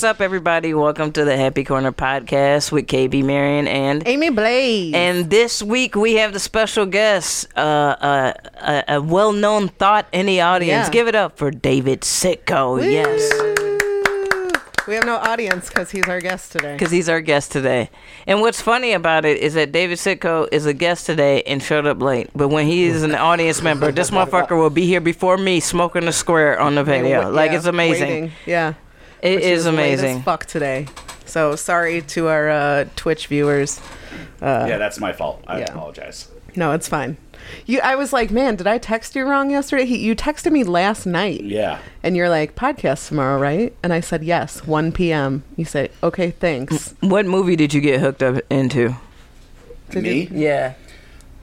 What's up, everybody? Welcome to the Happy Corner Podcast with KB Marion and Amy Blade. And this week we have the special guest, a well-known thought in the audience. Yeah. Give it up for David Sitko. Woo! Yes. We have no audience because he's our guest today. And what's funny about it is that David Sitko is a guest today and showed up late. But when he is an audience member, this motherfucker will be here before me smoking a square on the video. Yeah, like, it's amazing. Waiting. Yeah. It is amazing. As fuck today. So sorry to our Twitch viewers. Yeah, that's my fault. I apologize. No, it's fine. I was like, man, did I text you wrong yesterday? You texted me last night. Yeah. And you're like, podcast tomorrow, right? And I said, yes, 1 p.m. You said, okay, thanks. What movie did you get hooked up into? Me? Yeah.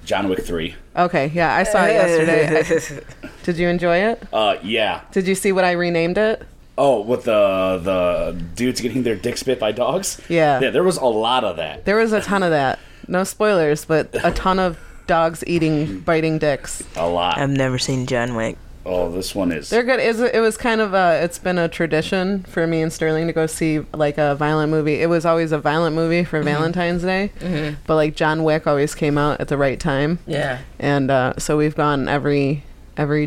John Wick 3. Okay, yeah, I saw it yesterday. Did you enjoy it? Yeah. Did you see what I renamed it? Oh, with the dudes getting their dicks bit by dogs? Yeah. Yeah, there was a lot of that. There was a ton of that. No spoilers, but a ton of dogs biting dicks. A lot. I've never seen John Wick. Oh, this one is... They're good. It was kind of it's been a tradition for me and Sterling to go see, like, a violent movie. It was always a violent movie for Valentine's Day. Mm-hmm. But, like, John Wick always came out at the right time. Yeah. And so we've gone every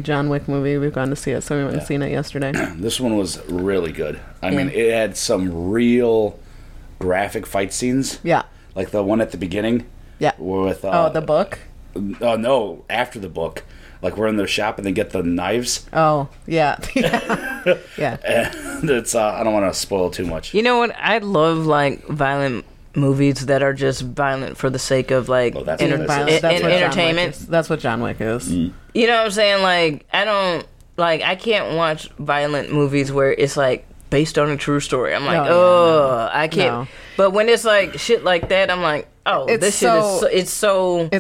John Wick movie we've gone to see it, so we went and seen it yesterday. This one was really good. I mean, it had some real graphic fight scenes. Yeah. Like the one at the beginning. Yeah. With, the book? No, after the book. Like, we're in their shop and they get the knives. Oh, yeah. Yeah. And it's, I don't want to spoil too much. You know what? I love, like, violent movies that are just violent for the sake of, like, entertainment. That's what John Wick is. Mm. You know what I'm saying? Like, I can't watch violent movies where it's, like, based on a true story. I'm like, I can't. No. But when it's, like, shit like that, I'm like, it's so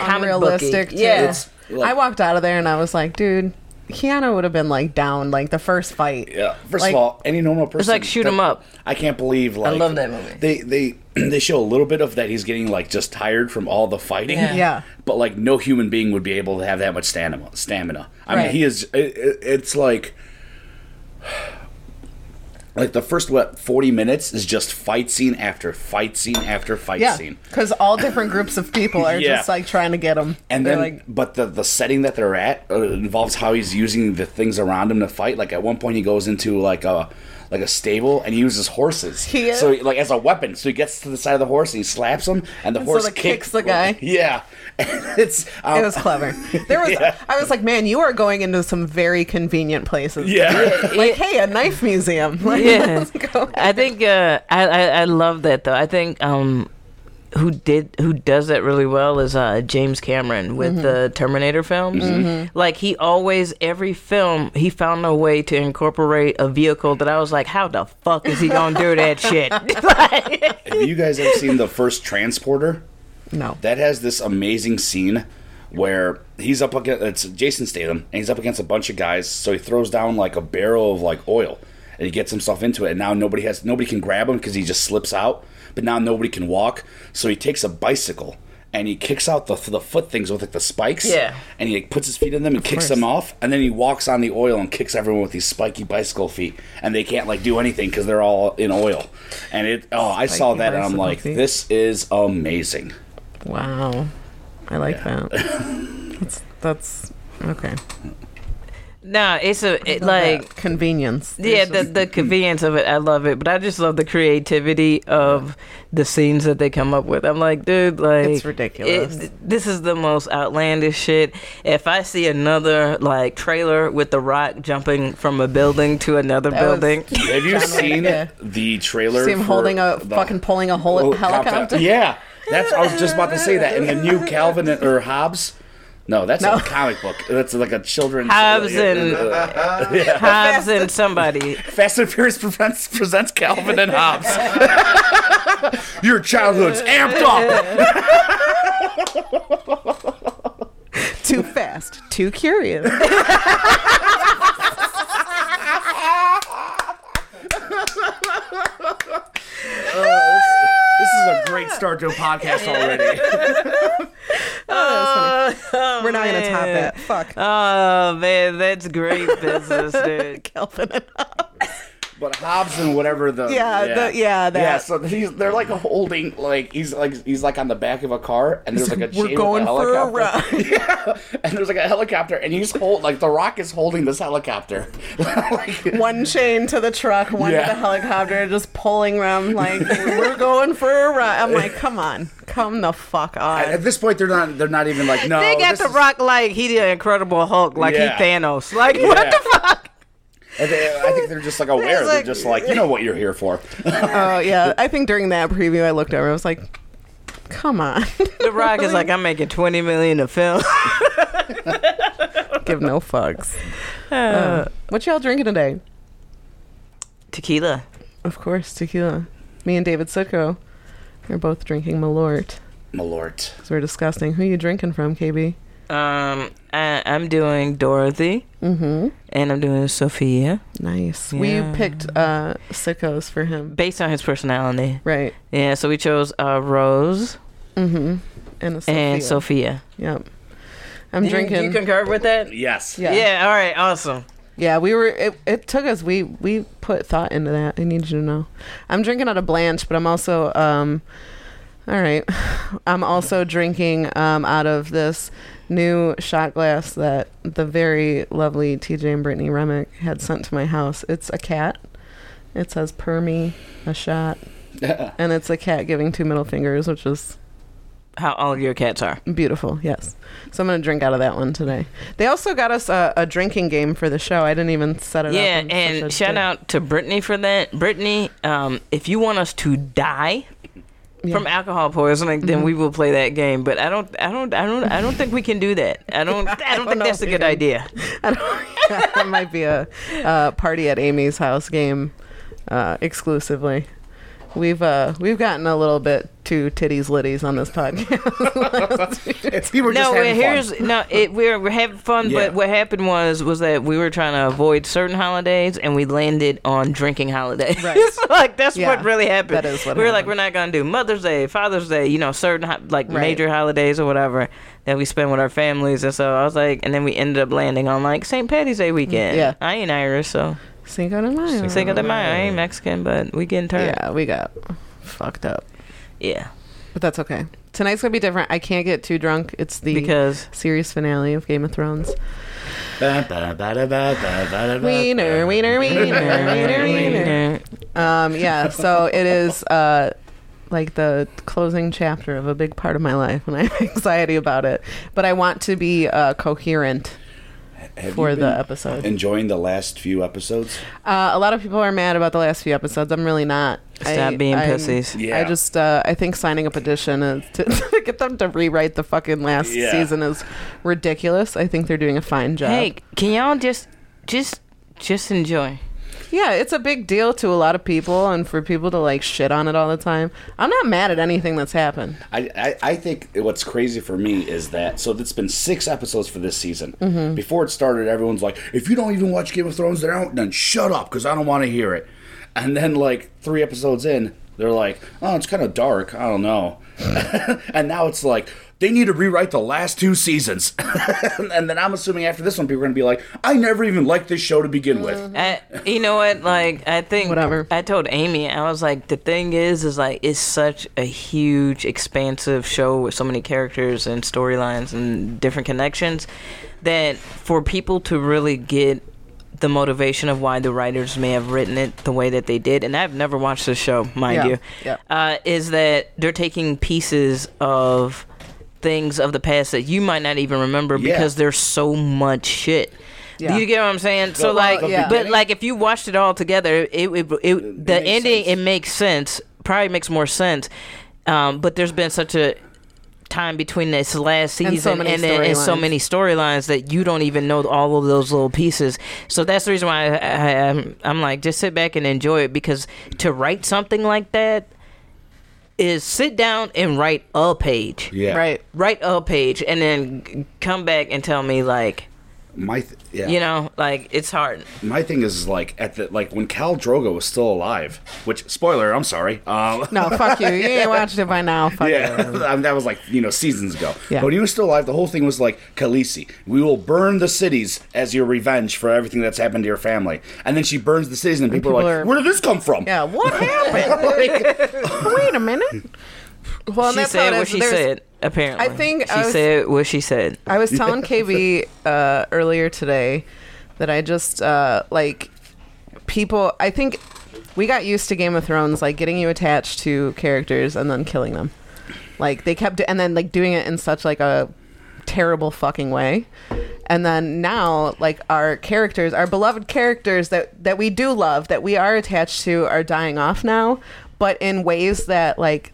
unrealistic. Yeah. I walked out of there and I was like, dude, Keanu would have been, like, down, like, the first fight. Yeah. First of all, any normal person... It's like, shoot him up. I can't believe, like... I love that movie. They show a little bit of that he's getting, like, just tired from all the fighting. Yeah. But, like, no human being would be able to have that much stamina. I mean, he is... It's like... Like, the first, 40 minutes is just fight scene after fight scene after fight scene. Yeah, because all different groups of people are just, like, trying to get him. And they're then, like... But the setting that they're at involves how he's using the things around him to fight. Like, at one point he goes into, like a stable, and he uses horses. So, like, as a weapon. So he gets to the side of the horse, and he slaps him, and the horse kicks the guy. Yeah. It was clever. I was like, man, you are going into some very convenient places. Yeah. Like, hey, a knife museum. Like, let's go. I think I love that, though. I think who does that really well is James Cameron with the Terminator films. Mm-hmm. Like, he always, every film, he found a way to incorporate a vehicle that I was like, how the fuck is he gonna do that shit? Have you guys ever seen the first Transporter? No. That has this amazing scene where he's up against, it's Jason Statham, and he's up against a bunch of guys, so he throws down, like, a barrel of, like, oil, and he gets himself into it, and now nobody can grab him because he just slips out. But now nobody can walk, so he takes a bicycle and he kicks out the foot things with, like, the spikes. Yeah. And he, like, puts his feet in them and kicks them off, and then he walks on the oil and kicks everyone with these spiky bicycle feet, and they can't, like, do anything because they're all in oil. And I saw that and I'm like, this is amazing. Wow, I like that. that's okay. No, it's like convenience. Yeah, the convenience of it, I love it. But I just love the creativity of the scenes that they come up with. I'm like, dude, like, it's ridiculous. This is the most outlandish shit. If I see another, like, trailer with The Rock jumping from a building to another building, have you seen the trailer? See him pulling a helicopter. Yeah, that's. I was just about to say that in the new Calvin or Hobbes. No, that's a comic book. That's like a children's... Hobbes and somebody. Fast and Furious presents Calvin and Hobbes. Your childhood's amped up. Too fast, too curious. This is a great start to a podcast already. Oh, we're not going to top that. Fuck. Oh, man, that's great business, dude. Calvin and Hobbes. But Hobbes and whatever the so they're like holding, like he's like on the back of a car, and there's like a chain with a helicopter. And there's like a helicopter, and he's holding, like, The Rock is holding this helicopter. Like, one chain to the truck, one to the helicopter, just pulling around like, we're going for a ride. I'm like, come on, come the fuck on. At this point, they're not even like, no. They got The Rock like he did Incredible Hulk, like he Thanos, like what the fuck. I think they're just like aware. Like, they're just like, you know what you're here for. Oh, yeah. I think during that preview, I looked over. I was like, come on. The Rock is like, I'm making $20 million a film. Give no fucks. What y'all drinking today? Tequila. Of course, tequila. Me and David Sitko are both drinking Malort. Malort. Because we're disgusting. Who are you drinking from, KB? I'm doing Dorothy, and I'm doing Sophia. Nice. Yeah. We picked Sickos for him based on his personality, right? Yeah. So we chose Rose, and Sophia. Yep. I'm drinking. Do you concur with that? Yes. Yeah. Yeah. All right. Awesome. Yeah. We were. It took us. We put thought into that. I need you to know. I'm drinking out of Blanche, but I'm also all right. I'm also drinking out of this new shot glass that the very lovely TJ and Brittany Remick had sent to my house. It's a cat. It says, "Per me, a shot." And it's a cat giving two middle fingers, which is how all of your cats are. Beautiful, yes. So I'm going to drink out of that one today. They also got us a drinking game for the show. I didn't even set it up. Yeah, and shout out to Brittany for that. Brittany, if you want us to die... Yeah. From alcohol poisoning, then we will play that game. But I don't think we can do that. I don't think that's a good idea. That might be a party at Amy's house game exclusively. We've gotten a little bit too titties litties on this podcast. We're having fun, but what happened was that we were trying to avoid certain holidays, and we landed on drinking holidays. Right. Like that's what really happened. That is what we were like. We're not gonna do Mother's Day, Father's Day, certain major holidays or whatever that we spend with our families. And so I was like, and then we ended up landing on like St. Patty's Day weekend. Yeah, I ain't Irish, so. Cinco de Mayo. I ain't Mexican, but we getting turned. Yeah, we got fucked up. Yeah. But that's okay. Tonight's going to be different. I can't get too drunk. It's the series finale of Game of Thrones. Wiener, wiener, wiener, wiener, wiener. So it is like the closing chapter of a big part of my life, and I have anxiety about it. But I want to be coherent. For the episode. Enjoying the last few episodes? A lot of people are mad about the last few episodes. I'm really not. Stop being pussies. Yeah. I just, I think signing a petition to get them to rewrite the fucking last season is ridiculous. I think they're doing a fine job. Hey, can y'all just enjoy? Yeah, it's a big deal to a lot of people, and for people to like shit on it all the time. I'm not mad at anything that's happened. I think what's crazy for me is that, so it's been 6 episodes for this season. Before it started, everyone's like, if you don't even watch Game of Thrones, then shut up, because I don't want to hear it. And then like 3 episodes in, they're like, oh, it's kind of dark, I don't know. And now it's like, they need to rewrite the last 2 seasons. And then I'm assuming after this one, people are going to be like, I never even liked this show to begin with. You know what? Like, I think... Whatever. I told Amy, I was like, the thing is like, it's such a huge, expansive show with so many characters and storylines and different connections that for people to really get the motivation of why the writers may have written it the way that they did, and I've never watched this show, mind you, is that they're taking pieces of... things of the past that you might not even remember because there's so much shit. Yeah. You get what I'm saying? So like, but like if you watched it all together, it the ending sense. It makes sense. Probably makes more sense. But there's been such a time between this last season and so many storylines that you don't even know all of those little pieces. So that's the reason why I'm like, just sit back and enjoy it, because to write something like that is sit down and write a page. Yeah. Right. Write a page and then come back and tell me like, Yeah. You know, like, it's hard. My thing is, like, when Khal Drogo was still alive, which, spoiler, I'm sorry. No, fuck you. You ain't watched it by now. Fuck you. I mean, that was, like, you know, seasons ago. Yeah. But when he was still alive, the whole thing was like, Khaleesi, we will burn the cities as your revenge for everything that's happened to your family. And then she burns the cities, and people are like, where did this come from? Yeah, what happened? Like, wait a minute. Well, she said what she said, apparently. I think she said what she said. I was telling KB earlier today that I just, people, I think we got used to Game of Thrones, like, getting you attached to characters and then killing them. Like, they kept, and then, like, doing it in such, like, a terrible fucking way. And then now, like, our characters, our beloved characters that we do love, that we are attached to, are dying off now, but in ways that, like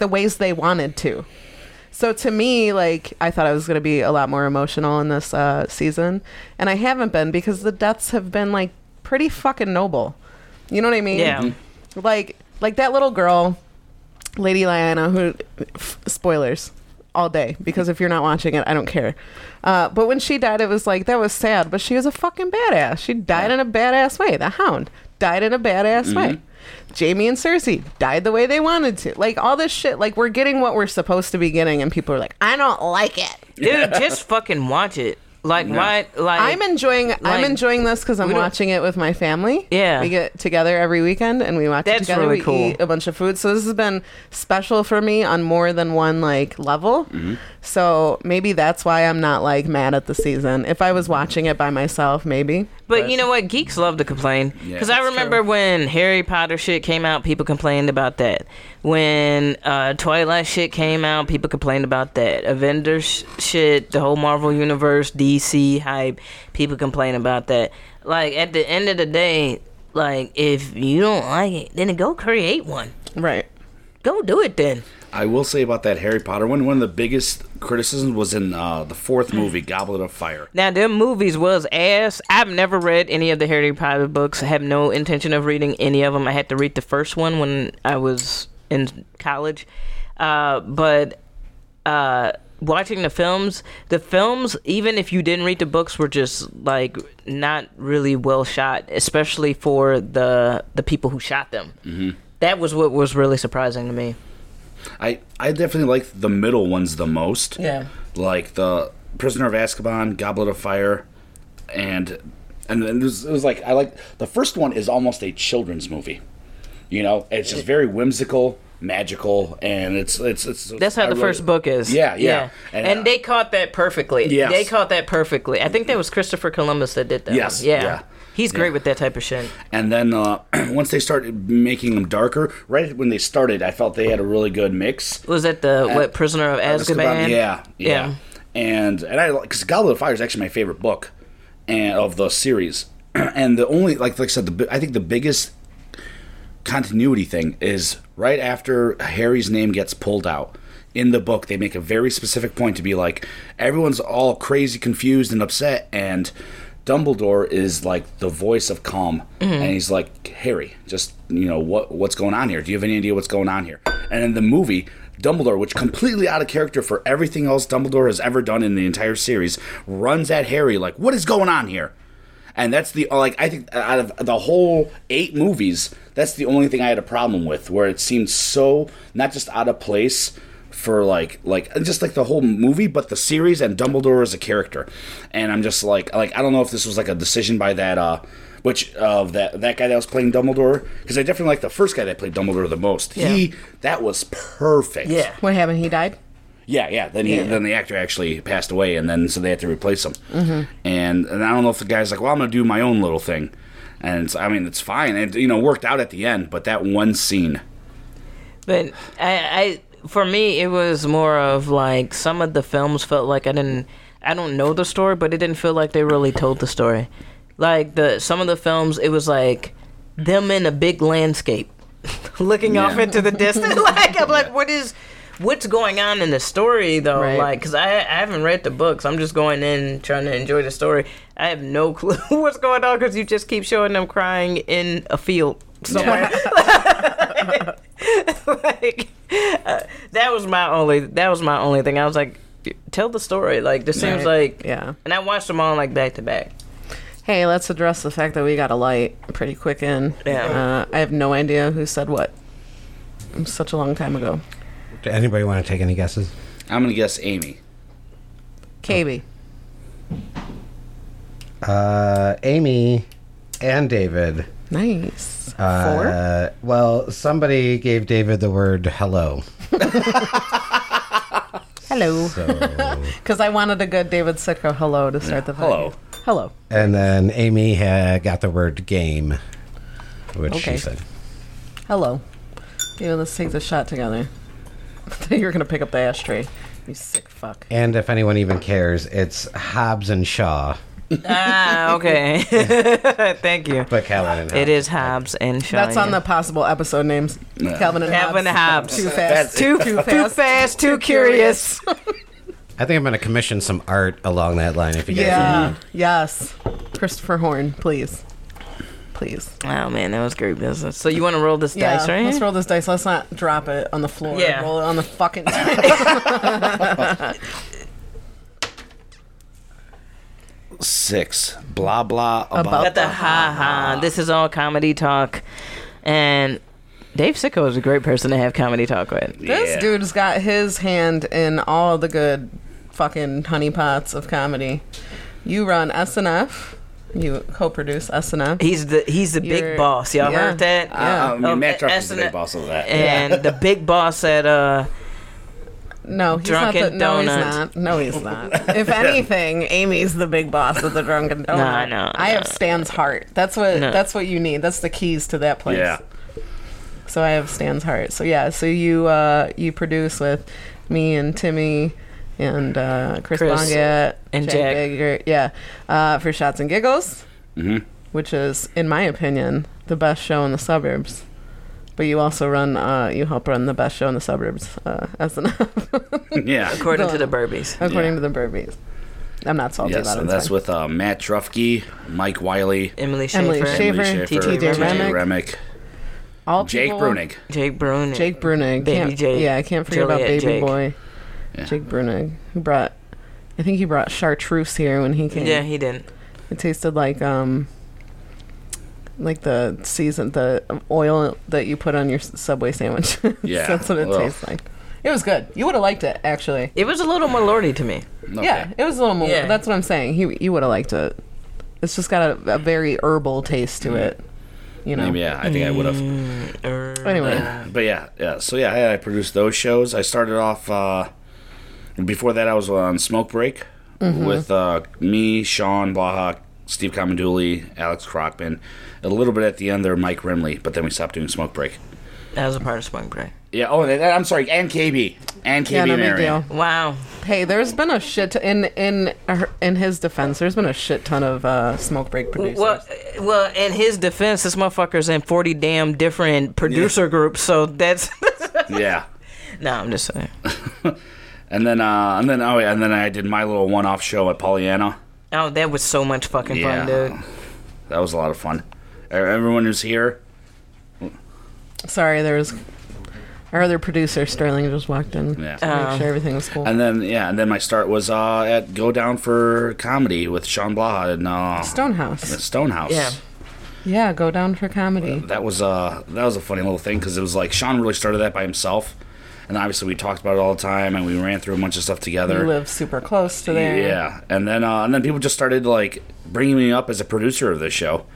the ways they wanted to. So to me, like, I thought I was going to be a lot more emotional in this season, and I haven't been, because the deaths have been, like, pretty fucking noble. You know what I mean? Yeah. Like that little girl, Lady Lyanna, who, spoilers all day, because if you're not watching it, I don't care. But when she died, it was like, that was sad, but she was a fucking badass. She died in a badass way. The Hound died in a badass way. Jamie and Cersei died the way they wanted to. Like, all this shit, like, we're getting what we're supposed to be getting, and people are like, I don't like it. Dude, just fucking watch it. Like, why? Like, I'm enjoying this because I'm watching it with my family. Yeah, we get together every weekend and we watch it together. Really, we eat a bunch of food. So this has been special for me on more than one, like, level. Mm-hmm. So maybe that's why I'm not, like, mad at the season. If I was watching it by myself, maybe. But you know what? Geeks love to complain, because I remember when Harry Potter shit came out, people complained about that. When Twilight shit came out, people complained about that. Avengers shit, the whole Marvel universe, DC hype, people complain about that. Like, at the end of the day, like, if you don't like it, then go create one. Right. Go do it then. I will say about that Harry Potter one of the biggest criticisms was in the fourth movie, Goblet of Fire. Now, them movies was ass. I've never read any of the Harry Potter books. I have no intention of reading any of them. I had to read the first one when I was in college, but watching the films, even if you didn't read the books, were just, like, not really well shot, especially for the people who shot them. Mm-hmm. That was what was really surprising to me. I definitely like the middle ones the most. Yeah, like the Prisoner of Azkaban, Goblet of Fire, and then it was like, I like the first one is almost a children's movie. You know, it's just very whimsical, magical, and it's that's how the first book is. Yeah. And they caught that perfectly. Yes. They caught that perfectly. I think that was Christopher Columbus that did that. Yes. One. Yeah. He's great with that type of shit. And then once they started making them darker, right when they started, I felt they had a really good mix. Was that Prisoner of Azkaban? Yeah. And I, because Goblet of Fire is actually my favorite book of the series. And the only, like I said, I think the biggest continuity thing is right after Harry's name gets pulled out in the book, they make a very specific point to be like, everyone's all crazy, confused, and upset, and Dumbledore is like the voice of calm, and he's like, Harry, just, you know, what's going on here? Do you have any idea what's going on here? And in the movie, Dumbledore, which completely out of character for everything else Dumbledore has ever done in the entire series, runs at Harry like, what is going on here? And that's the, like, I think out of the whole 8 movies, that's the only thing I had a problem with, where it seemed so not just out of place for like just like the whole movie, but the series and Dumbledore as a character. And I'm just like I don't know if this was like a decision by that that guy that was playing Dumbledore, because I definitely like the first guy that played Dumbledore the most. Yeah. That was perfect. Yeah. What happened? He died. Yeah. Then the actor actually passed away, and then so they had to replace him. Mm-hmm. And I don't know if the guy's like, well, I'm gonna do my own little thing, and I mean, it's fine. It, you know, worked out at the end, but that one scene. But I for me, it was more of like some of the films felt like I don't know the story, but it didn't feel like they really told the story. Like some of the films, it was like them in a big landscape, looking off into the distance. Like I'm like, what is? What's going on in the story, though? Right. Like, because I haven't read the books. I'm just going in trying to enjoy the story. I have no clue what's going on, because you just keep showing them crying in a field somewhere. Yeah. That was my only thing. I was like, tell the story. Like, this seems like... Yeah. And I watched them all, like, back to back. Hey, let's address the fact that we got a light pretty quick in. Yeah. I have no idea who said what. It was such a long time ago. Does anybody want to take any guesses? I'm going to guess Amy. KB. Amy and David. Nice. Four? Well, somebody gave David the word hello. Hello. Because I wanted a good David Sitko hello to start the podcast. Hello. Hello. And then Amy got the word game, which she said. Hello. Yeah, let's take the shot together. You're going to pick up the ashtray. You sick fuck. And if anyone even cares, it's Hobbes and Shaw. Okay. Thank you. But Calvin and Hobbes. It is Hobbes and Shaw. That's on the possible episode names. No. Calvin and Hobbes. Too fast. Too fast, too curious. I think I'm going to commission some art along that line if you guys need. Yes. Christopher Horn, please. Please. Oh, man, that was great business. So you want to roll this dice, right? Let's roll this dice. Let's not drop it on the floor. Yeah. Roll it on the fucking dice. 6. Blah, blah, about the ha-ha. This is all comedy talk. And Dave Sitko is a great person to have comedy talk with. Yeah. This dude's got his hand in all the good fucking honeypots of comedy. You run SNF. You co-produce SNF. He's the big boss. Y'all heard that? Yeah. Matt Truffke is the big boss of that. And the big boss at no, he's Drunken Donut. No, he's not. If anything, Amy's the big boss of the Drunken Donut. No. I have Stan's heart. That's what you need. That's the keys to that place. Yeah. So I have Stan's heart. So so you you produce with me and Timmy. And Chris Bongat and Jack Baker, for Shots and Giggles, which is, in my opinion, the best show in the suburbs. But you also run, you help run the best show in the suburbs, SNF. According to the Burbies. According to the Burbies. I'm not salty about it. Yes, that's with Matt Truffke, Mike Wiley, Emily Schaefer, T.J. Remick. Jake Brunig. Jake Brunig. Baby Jake. Yeah, I can't forget about Baby Boy. Yeah. Jake Brunig, I think he brought chartreuse here when he came. Yeah, he didn't. It tasted like the oil that you put on your Subway sandwich. Yeah. That's what it tastes like. It was good. You would have liked it, actually. It was a little malordy to me. Okay. Yeah, it was a little more. Yeah. That's what I'm saying. You would have liked it. It's just got a very herbal taste to it. You know? Yeah, I think I would have. Anyway. But yeah. So I produced those shows. I started off... before that, I was on Smoke Break with me, Sean Blaha, Steve Comanduli, Alex Crockman. A little bit at the end there, Mike Rimley, but then we stopped doing Smoke Break. That was a part of Smoke Break. Yeah, oh, I'm sorry, and KB. And KB Marion. Wow. Hey, there's been a shit in his defense, there's been a shit ton of Smoke Break producers. Well, in his defense, this motherfucker's in 40 damn different producer groups, so that's... yeah. No, I'm just saying. And then I did my little one-off show at Pollyanna. Oh, that was so much fucking fun, dude. That was a lot of fun. Everyone who's here. Sorry, there was our other producer Sterling just walked in to make sure everything was cool. And then my start was at Go Down for Comedy with Sean Blaha and Stonehouse. Yeah. Yeah, Go Down for Comedy. That was a funny little thing because it was like Sean really started that by himself. And obviously, we talked about it all the time, and we ran through a bunch of stuff together. We live super close to there. Yeah, and then people just started like bringing me up as a producer of this show.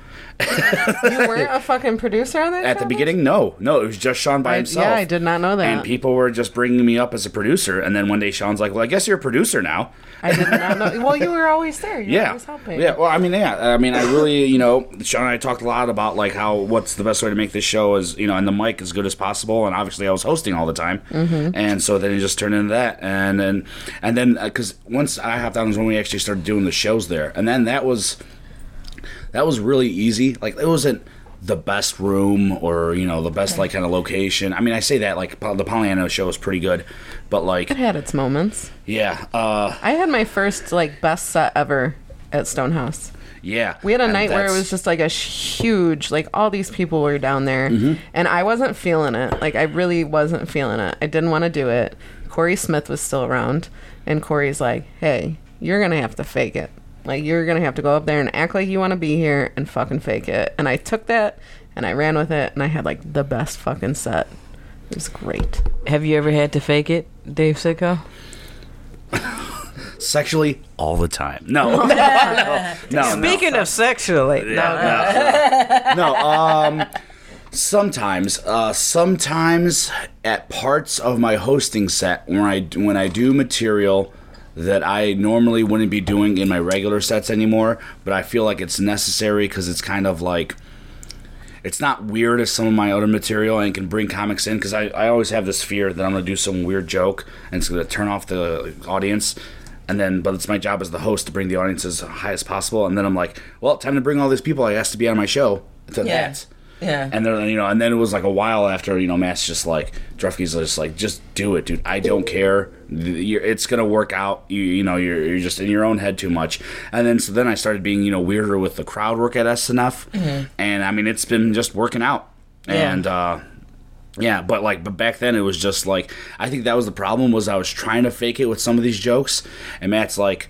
You weren't a fucking producer on that? At the beginning, no, it was just Sean by himself. Yeah, I did not know that. And people were just bringing me up as a producer, and then one day Sean's like, "Well, I guess you're a producer now." I did not know. Well, you were always there. You were always helping. Yeah. Well, I really, Sean and I talked a lot about like how what's the best way to make this show is, and the mic as good as possible, and obviously I was hosting all the time, and so then it just turned into that, and then because once I hopped on was when we actually started doing the shows there, and then that was. That was really easy. Like, it wasn't the best room or, the best, like, kind of location. I mean, I say that, like, the Pollyanna show was pretty good, but, like... It had its moments. Yeah. I had my first, like, best set ever at Stonehouse. Yeah. We had a night where it was just, like, a huge... Like, all these people were down there, and I wasn't feeling it. Like, I really wasn't feeling it. I didn't want to do it. Corey Smith was still around. And Corey's like, hey, you're going to have to fake it. Like, you're going to have to go up there and act like you want to be here and fucking fake it. And I took that and I ran with it and I had, like, the best fucking set. It was great. Have you ever had to fake it, Dave Sitko? Sexually, all the time. No. No. Speaking of sexually. Yeah, no. Sometimes at parts of my hosting set when I do material that I normally wouldn't be doing in my regular sets anymore, but I feel like it's necessary because it's kind of like, it's not weird as some of my other material and can bring comics in, because I always have this fear that I'm going to do some weird joke and it's going to turn off the audience, but it's my job as the host to bring the audience as high as possible, and then I'm like, well, time to bring all these people I asked to be on my show to that. Yeah. And then, it was like a while after, Matt's just like, Truffke's just do it, dude. I don't care. It's going to work out. You're just in your own head too much. And then, so then I started being, weirder with the crowd work at SNF. Mm-hmm. And I mean, it's been just working out. Yeah. And, but back then it was just like, I think that was the problem, was I was trying to fake it with some of these jokes. And Matt's like,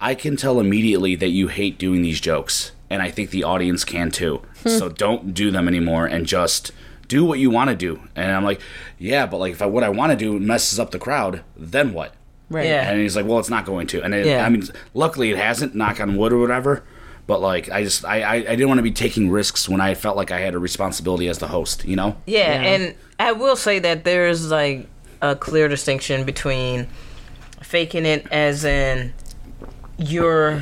I can tell immediately that you hate doing these jokes. And I think the audience can too. So don't do them anymore and just do what you want to do. And I'm like, yeah, but if what I want to do messes up the crowd, then what? Right. Yeah. And he's like, well, it's not going to. And luckily it hasn't, knock on wood or whatever. But I didn't want to be taking risks when I felt like I had a responsibility as the host, Yeah, and I will say that there is a clear distinction between faking it as in your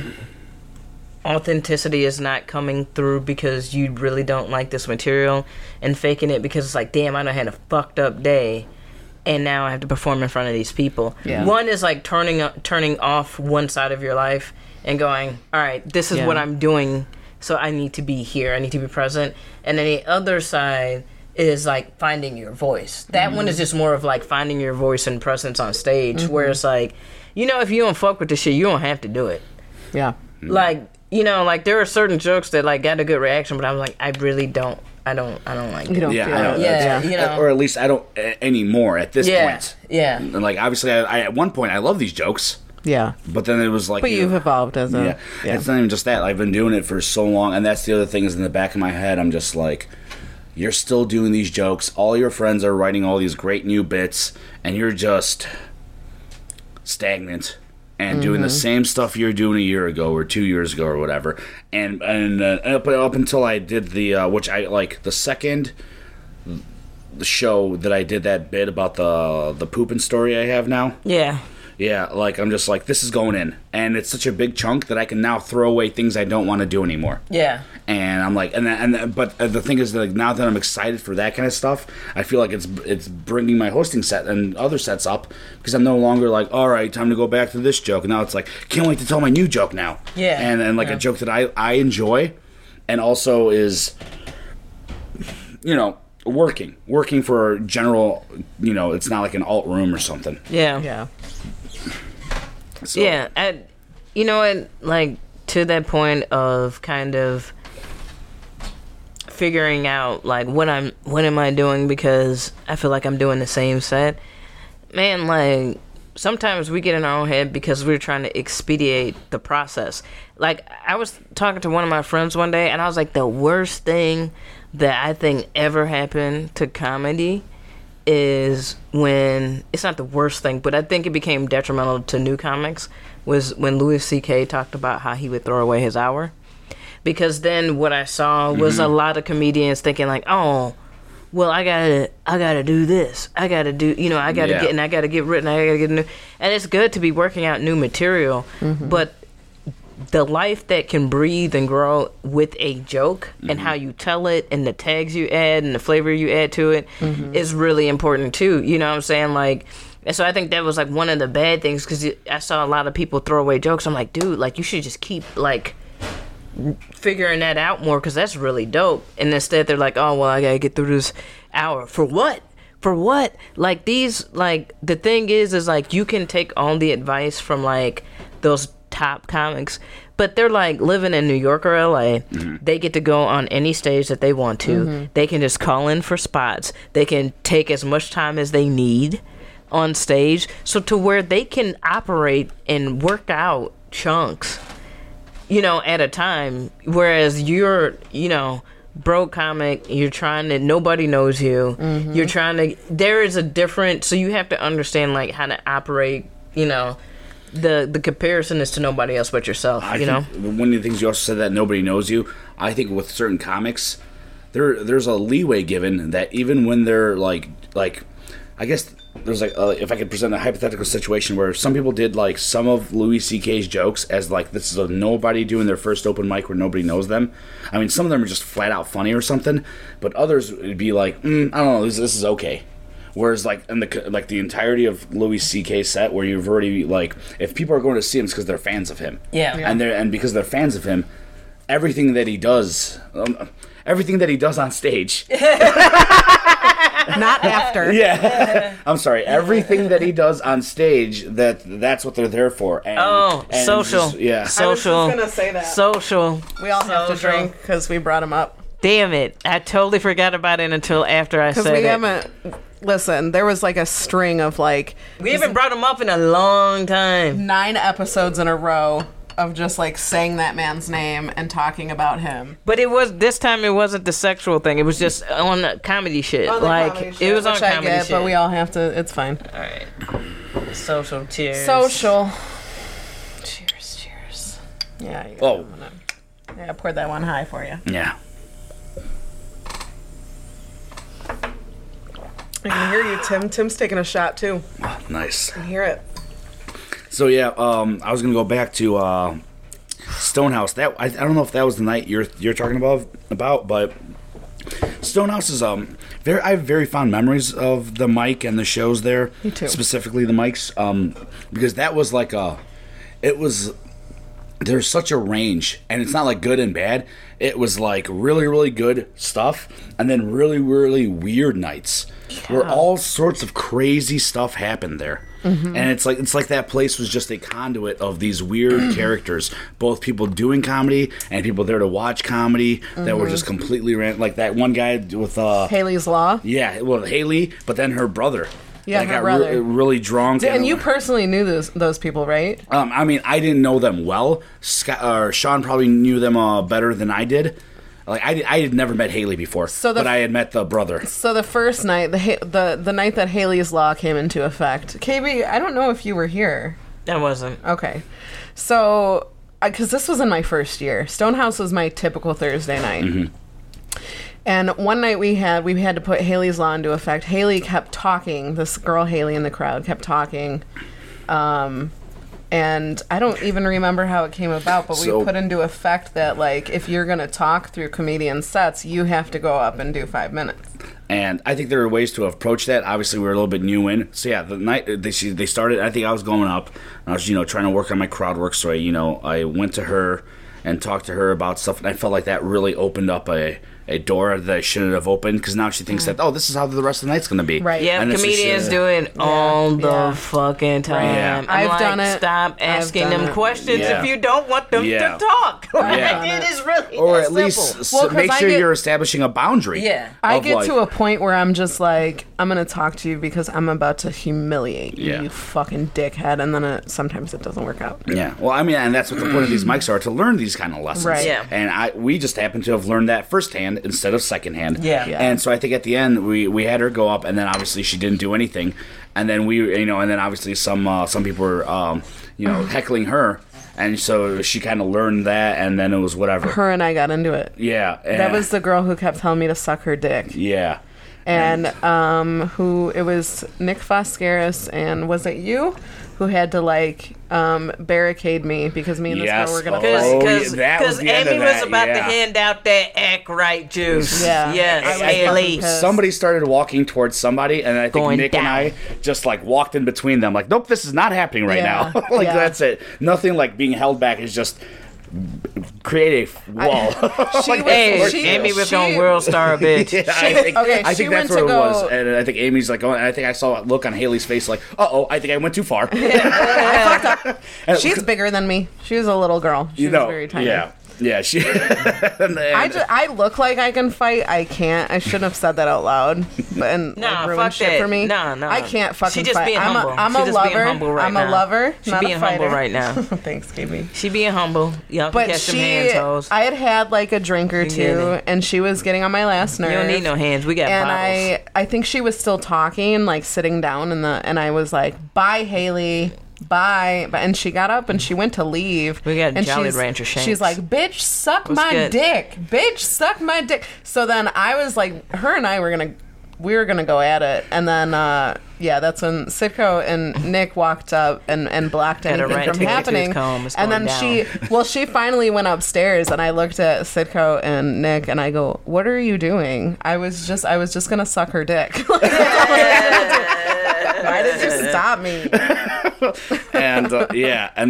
authenticity is not coming through because you really don't like this material, and faking it because it's like, damn, I done had a fucked up day and now I have to perform in front of these people. Yeah. One is like turning off one side of your life and going, all right, this is what I'm doing, so I need to be here, I need to be present. And then the other side is like finding your voice. That one is just more of like finding your voice and presence on stage, where it's like, if you don't fuck with this shit, you don't have to do it. Yeah. Mm-hmm. There are certain jokes that got a good reaction, but I'm like, I really don't. I don't like it. You don't feel it. Or at least I don't anymore at this point. Yeah. And obviously, I at one point I love these jokes. Yeah. But then it was like, but you've evolved as a. Yeah. It's not even just that. I've been doing it for so long, and that's the other thing, is in the back of my head, I'm just like, you're still doing these jokes. All your friends are writing all these great new bits, and you're just stagnant. And doing the same stuff you're doing a year ago or 2 years ago or whatever, and up until I did the which I like the second show that I did that bit about the pooping story I have now. Yeah, I'm just like, this is going in, and it's such a big chunk that I can now throw away things I don't want to do anymore. Yeah, and I'm like, but the thing is that now that I'm excited for that kind of stuff, I feel like it's bringing my hosting set and other sets up, because I'm no longer like, all right, time to go back to this joke. And now it's like, can't wait to tell my new joke now. Yeah, and a joke that I enjoy, and also is, working for general, it's not like an alt room or something. Yeah. So. Yeah, to that point of kind of figuring out what am I doing, because I feel like I'm doing the same set. Man, sometimes we get in our own head because we're trying to expedite the process. I was talking to one of my friends one day, and I was like, the worst thing that I think ever happened to comedy is when, it's not the worst thing, but I think it became detrimental to new comics, was when Louis C.K. talked about how he would throw away his hour. Because then what I saw was a lot of comedians thinking oh, well, I gotta do this. I gotta do, I gotta get, and I gotta get written. I gotta get new. And it's good to be working out new material, but the life that can breathe and grow with a joke, and how you tell it, and the tags you add, and the flavor you add to it, is really important too. You know what I'm saying? And so I think that was one of the bad things, because I saw a lot of people throw away jokes. I'm like, dude, you should just keep figuring that out more, because that's really dope. And instead they're like, oh, well, I gotta get through this hour. For what? For what? The thing is you can take all the advice from those top comics, but they're living in New York or LA. They get to go on any stage that they want to. They can just call in for spots. They can take as much time as they need on stage, so to where they can operate and work out chunks, you know, at a time, whereas you're, you know, broke comic, you're trying to, nobody knows you, mm-hmm. you're trying to, there is a different, so you have to understand, like, how to operate, you know, the comparison is to nobody else but yourself, you know? One of the things you also said that nobody knows you, I think with certain comics, there's a leeway given that even when they're, like, I guess there's like if I could present a hypothetical situation where some people did like some of Louis C.K.'s jokes as like this is a nobody doing their first open mic where nobody knows them. I mean, some of them are just flat out funny or something, but others would be like, I don't know, this is okay. Whereas like in the like the entirety of Louis C.K. set where you've already like if people are going to see him, it's because they're fans of him. Yeah. And because they're fans of him, everything that he does, on stage. Not after. Yeah. I'm sorry. Everything that he does on stage, that's what they're there for. And social. Social. I was going to say that. Social. We all have to drink because we brought him up. Damn it. I totally forgot about it until after I said it. Because we haven't... Listen, there was like a string of like... We haven't brought him up in a long time. 9 episodes in a row of just like saying that man's name and talking about him. But it was, this time it wasn't the sexual thing. It was just on comedy shit. It was on comedy shit. But we all have to, it's fine. All right. Social, cheers. Cheers. Yeah. I poured that one high for you. Yeah. I can hear you, Tim. Tim's taking a shot too. Oh, nice. I can hear it. So yeah, I was gonna go back to Stonehouse. That I don't know if that was the night you're talking about, but Stonehouse is very. I have very fond memories of the mic and the shows there. Me too. Specifically the mics, because that was like there's such a range, and it's not like good and bad. It was like really, really good stuff, and then really, really weird nights. Yeah. Where all sorts of crazy stuff happened there. Mm-hmm. And it's like that place was just a conduit of these weird characters, both people doing comedy and people there to watch comedy that were just completely random. Like that one guy with Haley's Law. Yeah, well, Haley, but then her brother. Yeah, her brother. Really drunk. And you personally knew those people, right? I mean, I didn't know them well. Sean probably knew them better than I did. Like I had never met Haley before, but I had met the brother. So the first night, the night that Haley's Law came into effect, KB, I don't know if you were here. I wasn't. Okay, so because this was in my first year, Stonehouse was my typical Thursday night, and one night we had to put Haley's Law into effect. Haley kept talking. This girl Haley in the crowd kept talking. And I don't even remember how it came about, but we put into effect that, like, if you're going to talk through comedian sets, you have to go up and do 5 minutes. And I think there are ways to approach that. Obviously, we were a little bit new in. So, yeah, the night they started, I think I was going up, and I was, you know, trying to work on my crowd work story. You know, I went to her and talked to her about stuff, and I felt like that really opened up a door that I shouldn't have opened, because now she thinks that, this is how the rest of the night's going to be. Right. Yeah, comedians do it all the fucking time. Yeah. I've done it. Stop asking them questions if you don't want them to talk. It is really or at simple. Least make sure you're establishing a boundary. Yeah. I get to a point where I'm just like, I'm going to talk to you because I'm about to humiliate you fucking dickhead, and then sometimes it doesn't work out. Yeah. Well, I mean, and that's what the point of these mics are, to learn these kind of lessons. Right. Yeah. And we just happen to have learned that firsthand instead of secondhand. Yeah. And so I think at the end we had her go up, and then obviously she didn't do anything, and then we, you know, and then obviously some people were you know, heckling her, and so she kind of learned that, and then it was whatever. Her and I got into it. Yeah. That was the girl who kept telling me to suck her dick. Yeah. And who it was, Nick Foscaris, and was it you who had to like barricade me because me and this girl were gonna fight? Because Amy was about to hand out that act right juice. Yeah, yes, Haley. Somebody started walking towards somebody, and I think Nick and I just like walked in between them. Like, nope, this is not happening right now. Like that's it. Nothing like being held back is just. Create a wall. Amy was on World Star, bitch. Yeah, I think that's where it was. And I think Amy's like, and I think I saw a look on Haley's face like, uh-oh, I think I went too far. She's bigger than me. She was a little girl. She was very tiny. Yeah. Yeah, she. I look like I can fight. I can't. I shouldn't have said that out loud. And no, ruined fuck shit it. For me. No. I can't fucking fight. She just being humble. I'm a lover. She being humble right now. Thanks, KB. She being humble. Y'all can catch them hands, hoes. I had like a drink or two, and she was getting on my last nerve. You don't need no hands. We got bottles. And I think she was still talking, like sitting down, and I was like, "Bye, Haley." Bye. And she got up and she went to leave. We got and Jolly Rancher shanks. She's like, bitch, suck What's my good? Dick. Bitch, suck my dick. So then I was like, her and I were going to, we were going to go at it. And then, that's when Sitko and Nick walked up and blocked anything from happening. And then down. She finally went upstairs, and I looked at Sitko and Nick, and I go, what are you doing? I was just going to suck her dick. Why did you stop me? And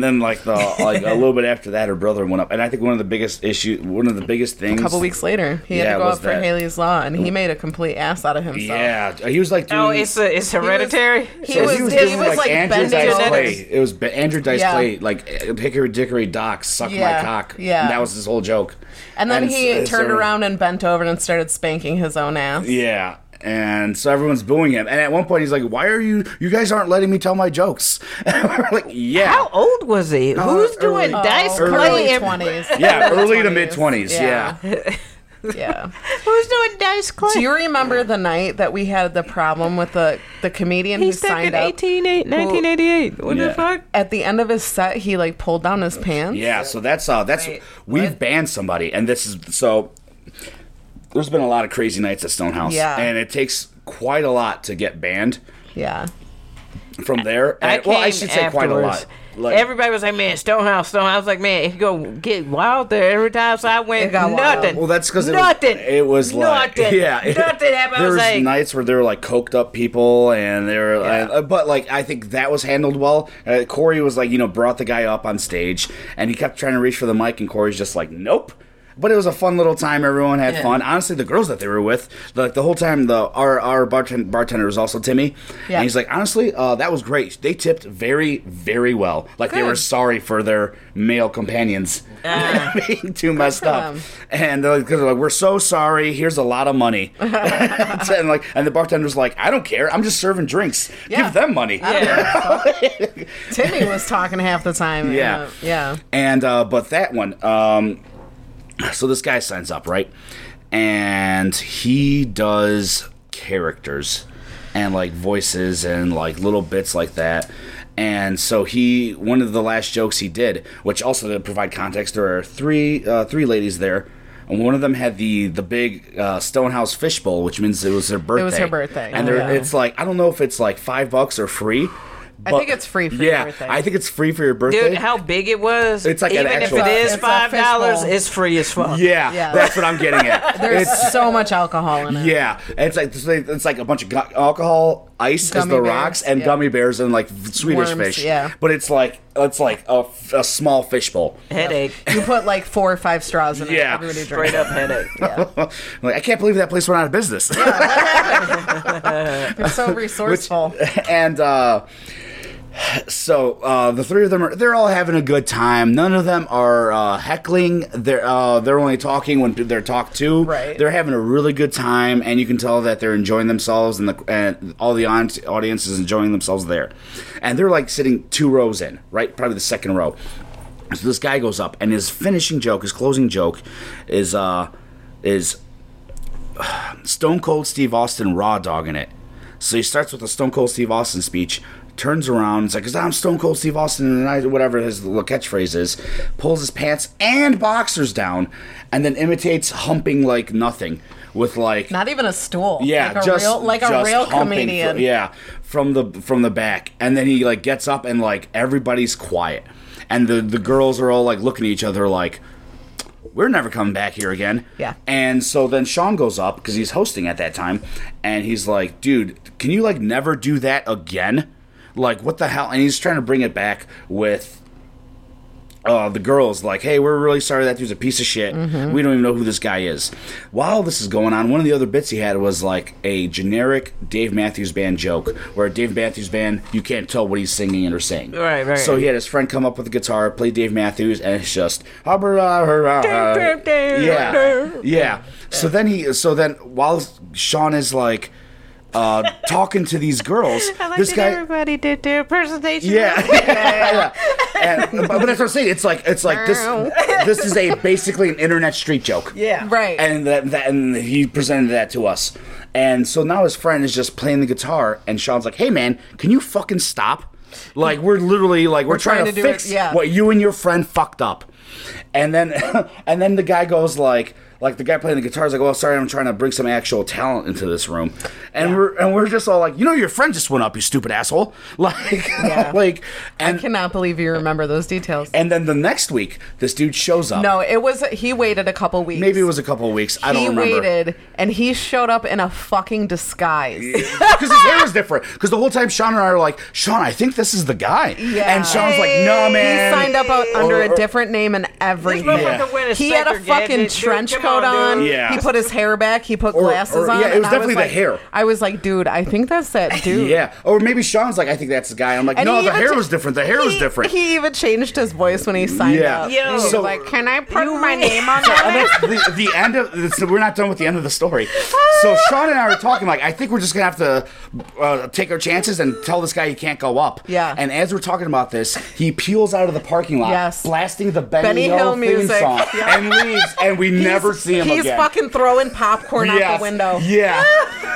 then like a little bit after that, her brother went up, and I think one of the biggest things. A couple weeks later, he had to go up for Haley's Law, and he made a complete ass out of himself. Yeah, he was like, doing, it's hereditary. He was like Andrew Dice Clay. It was Andrew Dice Clay, like Hickory Dickory Dock, suck my cock. Yeah, and that was his whole joke. And then he turned around and bent over and started spanking his own ass. Yeah. And so everyone's booing him. And at one point, he's like, why are you guys aren't letting me tell my jokes? And we're like, yeah. How old was he? Who's doing Dice Clay? Early 20s. Yeah, early to mid-20s. Yeah. Yeah. Who's doing Dice Clay? Do you remember the night that we had the problem with the comedian who signed up? He's stuck in 1988. What the fuck? At the end of his set, he like pulled down his pants. Yeah, so that's right. We've banned somebody. And this is, so... There's been a lot of crazy nights at Stonehouse, and it takes quite a lot to get banned. Yeah. From there, I should say afterwards. Quite a lot. Like, everybody was like, man, Stonehouse. I was like, man, it go get wild there every time. So I went, nothing. Well, that's because nothing happened. There was nights where there were like coked up people, and they were, but like, I think that was handled well. Corey was like, brought the guy up on stage, and he kept trying to reach for the mic, and Corey's just like, nope. But it was a fun little time. Everyone had fun. Honestly, the girls that they were with, like the whole time, our bartender was also Timmy. Yeah. And he's like, honestly, that was great. They tipped very, very well. Like they were sorry for their male companions being too messed up. And they're like, we're so sorry. Here's a lot of money. and the bartender's like, I don't care. I'm just serving drinks. Yeah. Give them money. I don't know. Timmy was talking half the time. Yeah. Yeah. And but that one. So this guy signs up, right? And he does characters and like voices and like little bits like that. And so one of the last jokes he did, which also to provide context, there are three ladies there. And one of them had the big Stonehouse fishbowl, which means it was her birthday. And it's like, I don't know if it's like $5 or free. But, I think it's free for your birthday. I think it's free for your birthday. Dude, how big it was. It's like even an actual, if it is $5, it's free as fuck. Yeah, that's what I'm getting at. There's so much alcohol in it. Yeah, it's like a bunch of alcohol, ice gummy as the bears, rocks, and gummy bears and like Swedish worms, fish. Yeah, but it's like a small fishbowl. Headache. You put like 4 or 5 straws in it. Yeah, everybody drinks straight up headache. Yeah. Like I can't believe that place went out of business. Yeah, they're so resourceful. So the three of them they're all having a good time. None of them are heckling. They're only talking when they're talked to. Right. They're having a really good time, and you can tell that they're enjoying themselves, and all the audience is enjoying themselves there. And they're like sitting 2 rows in, right? Probably the second row. So this guy goes up, and his finishing joke, his closing joke, is Stone Cold Steve Austin raw dogging it. So he starts with a Stone Cold Steve Austin speech. Turns around, it's like, because I'm Stone Cold Steve Austin, and I, whatever his little catchphrase is, pulls his pants and boxers down, and then imitates humping like nothing with like not even a stool, like a real comedian, from the back, and then he like gets up and like everybody's quiet, and the girls are all like looking at each other like, we're never coming back here again. Yeah. And so then Sean goes up because he's hosting at that time, and he's like, dude, can you like never do that again? Like, what the hell? And he's trying to bring it back with the girl's like, hey, we're really sorry, that dude's a piece of shit. Mm-hmm. We don't even know who this guy is. While this is going on, one of the other bits he had was like a generic Dave Matthews Band joke, where Dave Matthews Band, you can't tell what he's singing or saying. Right. So he had his friend come up with a guitar, play Dave Matthews, and it's just... Yeah. So then while Sean is like... talking to these girls. I like this that guy, everybody did their impersonation. Yeah. But that's what I'm saying. It's like this is a basically an internet street joke. Yeah, right. And and he presented that to us. And so now his friend is just playing the guitar, and Sean's like, "Hey man, can you fucking stop? Like we're literally like we're trying to fix what you and your friend fucked up." And then the guy goes like. Like, the guy playing the guitar is like, well, sorry, I'm trying to bring some actual talent into this room. And we're just all like, you know, your friend just went up, you stupid asshole. Like, I cannot believe you remember those details. And then the next week, this dude shows up. No, he waited a couple weeks. Maybe it was a couple weeks. I don't remember. He waited, and he showed up in a fucking disguise. Because his hair was different. Because the whole time, Sean and I were like, Sean, I think this is the guy. Yeah. And Sean's like, no, man. He signed up under a different name and everything. He had a fucking trench coat. On. Yeah. He put his hair back. He put glasses on. Yeah, it was definitely the hair. I was like, dude, I think that's that dude. Yeah. Or maybe Sean's like, I think that's the guy. I'm like, and no, the hair was different. The hair was different. He even changed his voice when he signed up. Yeah. He was like, can I put my name on that? The end of we're not done with the end of the story. So Sean and I were talking like, I think we're just gonna have to take our chances and tell this guy he can't go up. Yeah. And as we're talking about this, he peels out of the parking lot, blasting the Benny Hill theme song, and leaves, and we never. See him again. Fucking throwing popcorn out the window. Yeah.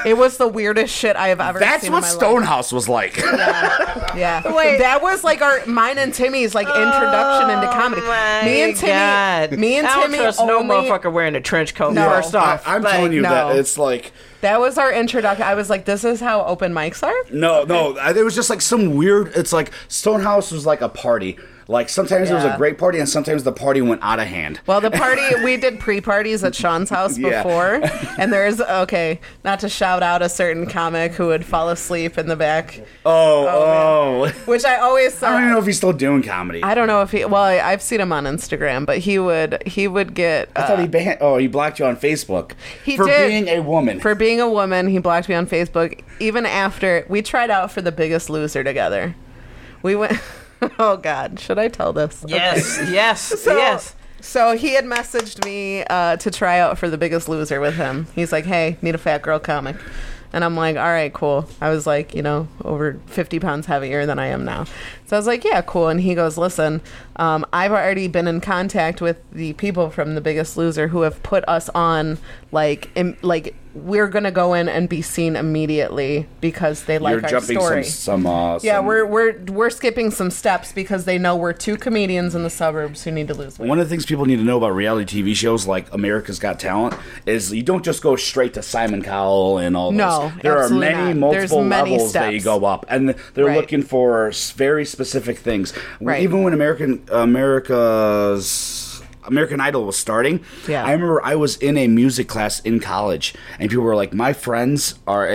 It was the weirdest shit I have ever seen. That's what Stonehouse was like. Yeah. Wait. That was like mine and Timmy's like introduction into comedy. Me and Timmy. I don't trust no motherfucker wearing a trench coat first off. I'm telling you that it's like. That was our introduction. I was like, this is how open mics are? No. It was just like some weird. It's like Stonehouse was like a party. Like, sometimes it was a great party, and sometimes the party went out of hand. Well, the party, we did pre-parties at Sean's house before, and there's, not to shout out a certain comic who would fall asleep in the back. Oh. Which I always saw. I don't even know if he's still doing comedy. I don't know if he, I've seen him on Instagram, but he would get. I thought he banned, he blocked you on Facebook. For being a woman, he blocked me on Facebook, even after, we tried out for The Biggest Loser together. We went. Oh, God. Should I tell this? Yes. Okay. Yes. So he had messaged me to try out for The Biggest Loser with him. He's like, hey, need a fat girl comic. And I'm like, all right, cool. I was like, over 50 pounds heavier than I am now. So I was like, yeah, cool. And he goes, listen, I've already been in contact with the people from The Biggest Loser who have put us on, like we're going to go in and be seen immediately because they like our story. You're jumping some... we're skipping some steps because they know we're two comedians in the suburbs who need to lose weight. One of the things people need to know about reality TV shows like America's Got Talent is you don't just go straight to Simon Cowell and all those. No, there are multiple levels that you go up. And they're looking for very specific things. Right. Even when American Idol was starting, I remember I was in a music class in college, and people were like, my friends are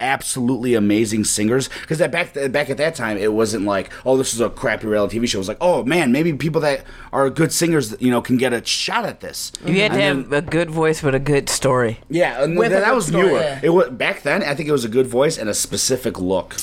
absolutely amazing singers. Because back at that time, it wasn't like, oh, this is a crappy reality TV show. It was like, oh, man, maybe people that are good singers can get a shot at this. You had to have a good voice with a good story. Yeah, and that was newer. Yeah. It was, back then, I think it was a good voice and a specific look.